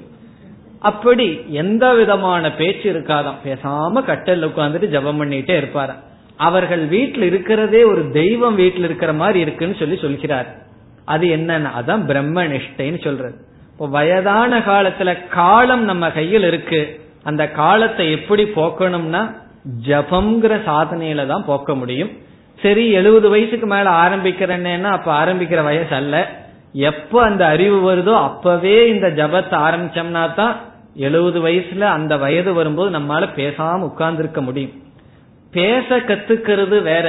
அப்படி எந்த விதமான பேச்சு இருக்காதான், பேசாம கட்டல் உட்கார்ந்துட்டு ஜபம் பண்ணிட்டே இருப்பாராம். அவர்கள் வீட்டில் இருக்கிறதே ஒரு தெய்வம் வீட்டில் இருக்கிற மாதிரி இருக்குன்னு சொல்லி சொல்கிறார். அது என்னன்னா அதான் பிரம்ம நிஷ்டைன்னு சொல்றது. இப்போ வயதான காலத்துல காலம் நம்ம கையில் இருக்கு, அந்த காலத்தை எப்படி போக்கணும்னா ஜபம்ங்கிற சாதனையில தான் போக்க முடியும். சரி, எழுபது வயசுக்கு மேல ஆரம்பிக்கிறேன்னா அப்ப ஆரம்பிக்கிற வயசு அல்ல. எப்ப அந்த அறிவு வருதோ அப்பவே இந்த ஜபத்தை ஆரம்பிச்சோம்னா தான் எழுபது வயசுல அந்த வயது வரும்போது நம்மளால பேசாம உட்கார்ந்துருக்க முடியும். பேச கத்துக்கிறது வேற,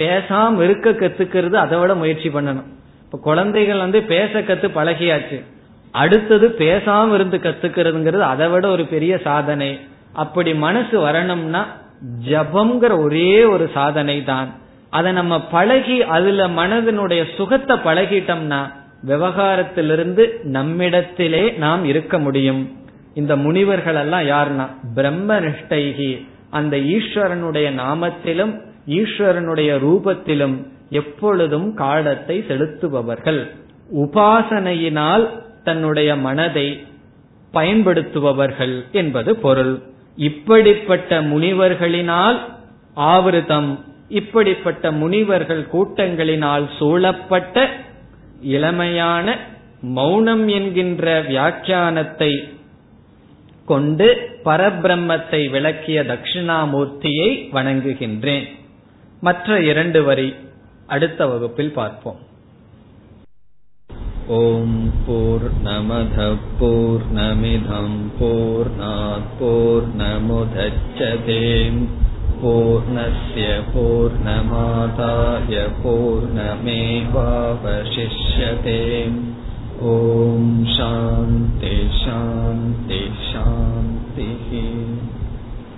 பேசாம இருக்க கத்துக்கிறது அதை விட முயற்சி பண்ணணும். இப்ப குழந்தைகள் வந்து பேச கத்து பழகியாச்சு, அடுத்தது பேசாம இருந்து கத்துக்கிறதுங்கிறது அதை விட ஒரு பெரிய சாதனை. அப்படி மனசு வரணும்னா ஜபம்ங்கிற ஒரே ஒரு சாதனை தான். அதை நம்ம பழகி அதுல மனதினுடைய சுகத்தை பழகிட்டோம்னா விவகாரத்திலிருந்து நம்மிடத்திலே நாம் இருக்க முடியும். இந்த முனிவர்கள் எல்லாம் யாருன்னா பிரம்ம நிஷ்டைகி, அந்த ஈஸ்வரனுடைய நாமத்திலும் ஈஸ்வரனுடைய ரூபத்திலும் எப்பொழுதும் காலத்தை செலுத்துபவர்கள். உபாசனையினால் தன்னுடைய மனதை பயன்படுத்துபவர்கள் என்பது பொருள். இப்படிப்பட்ட முனிவர்களினால் ஆவிருதம், இப்படிப்பட்ட முனிவர்கள் கூட்டங்களினால் சூழப்பட்ட இளமையான மௌனம் என்கின்ற வியாக்கியானத்தை கொண்டு பரபிரம்மத்தை விளக்கிய தட்சிணாமூர்த்தியை வணங்குகின்றேன். மற்ற இரண்டு வரி அடுத்த வகுப்பில் பார்ப்போம். ஓம் பூர்ணமத பூர்ணமிதம் பூர்ணாத் பூர்ணமுதச்யதே பூர்ணஸ்ய பூர்ணமாதாய பூர்ணமேவாவசிஷ்யதே. ஓம் சாந்தி.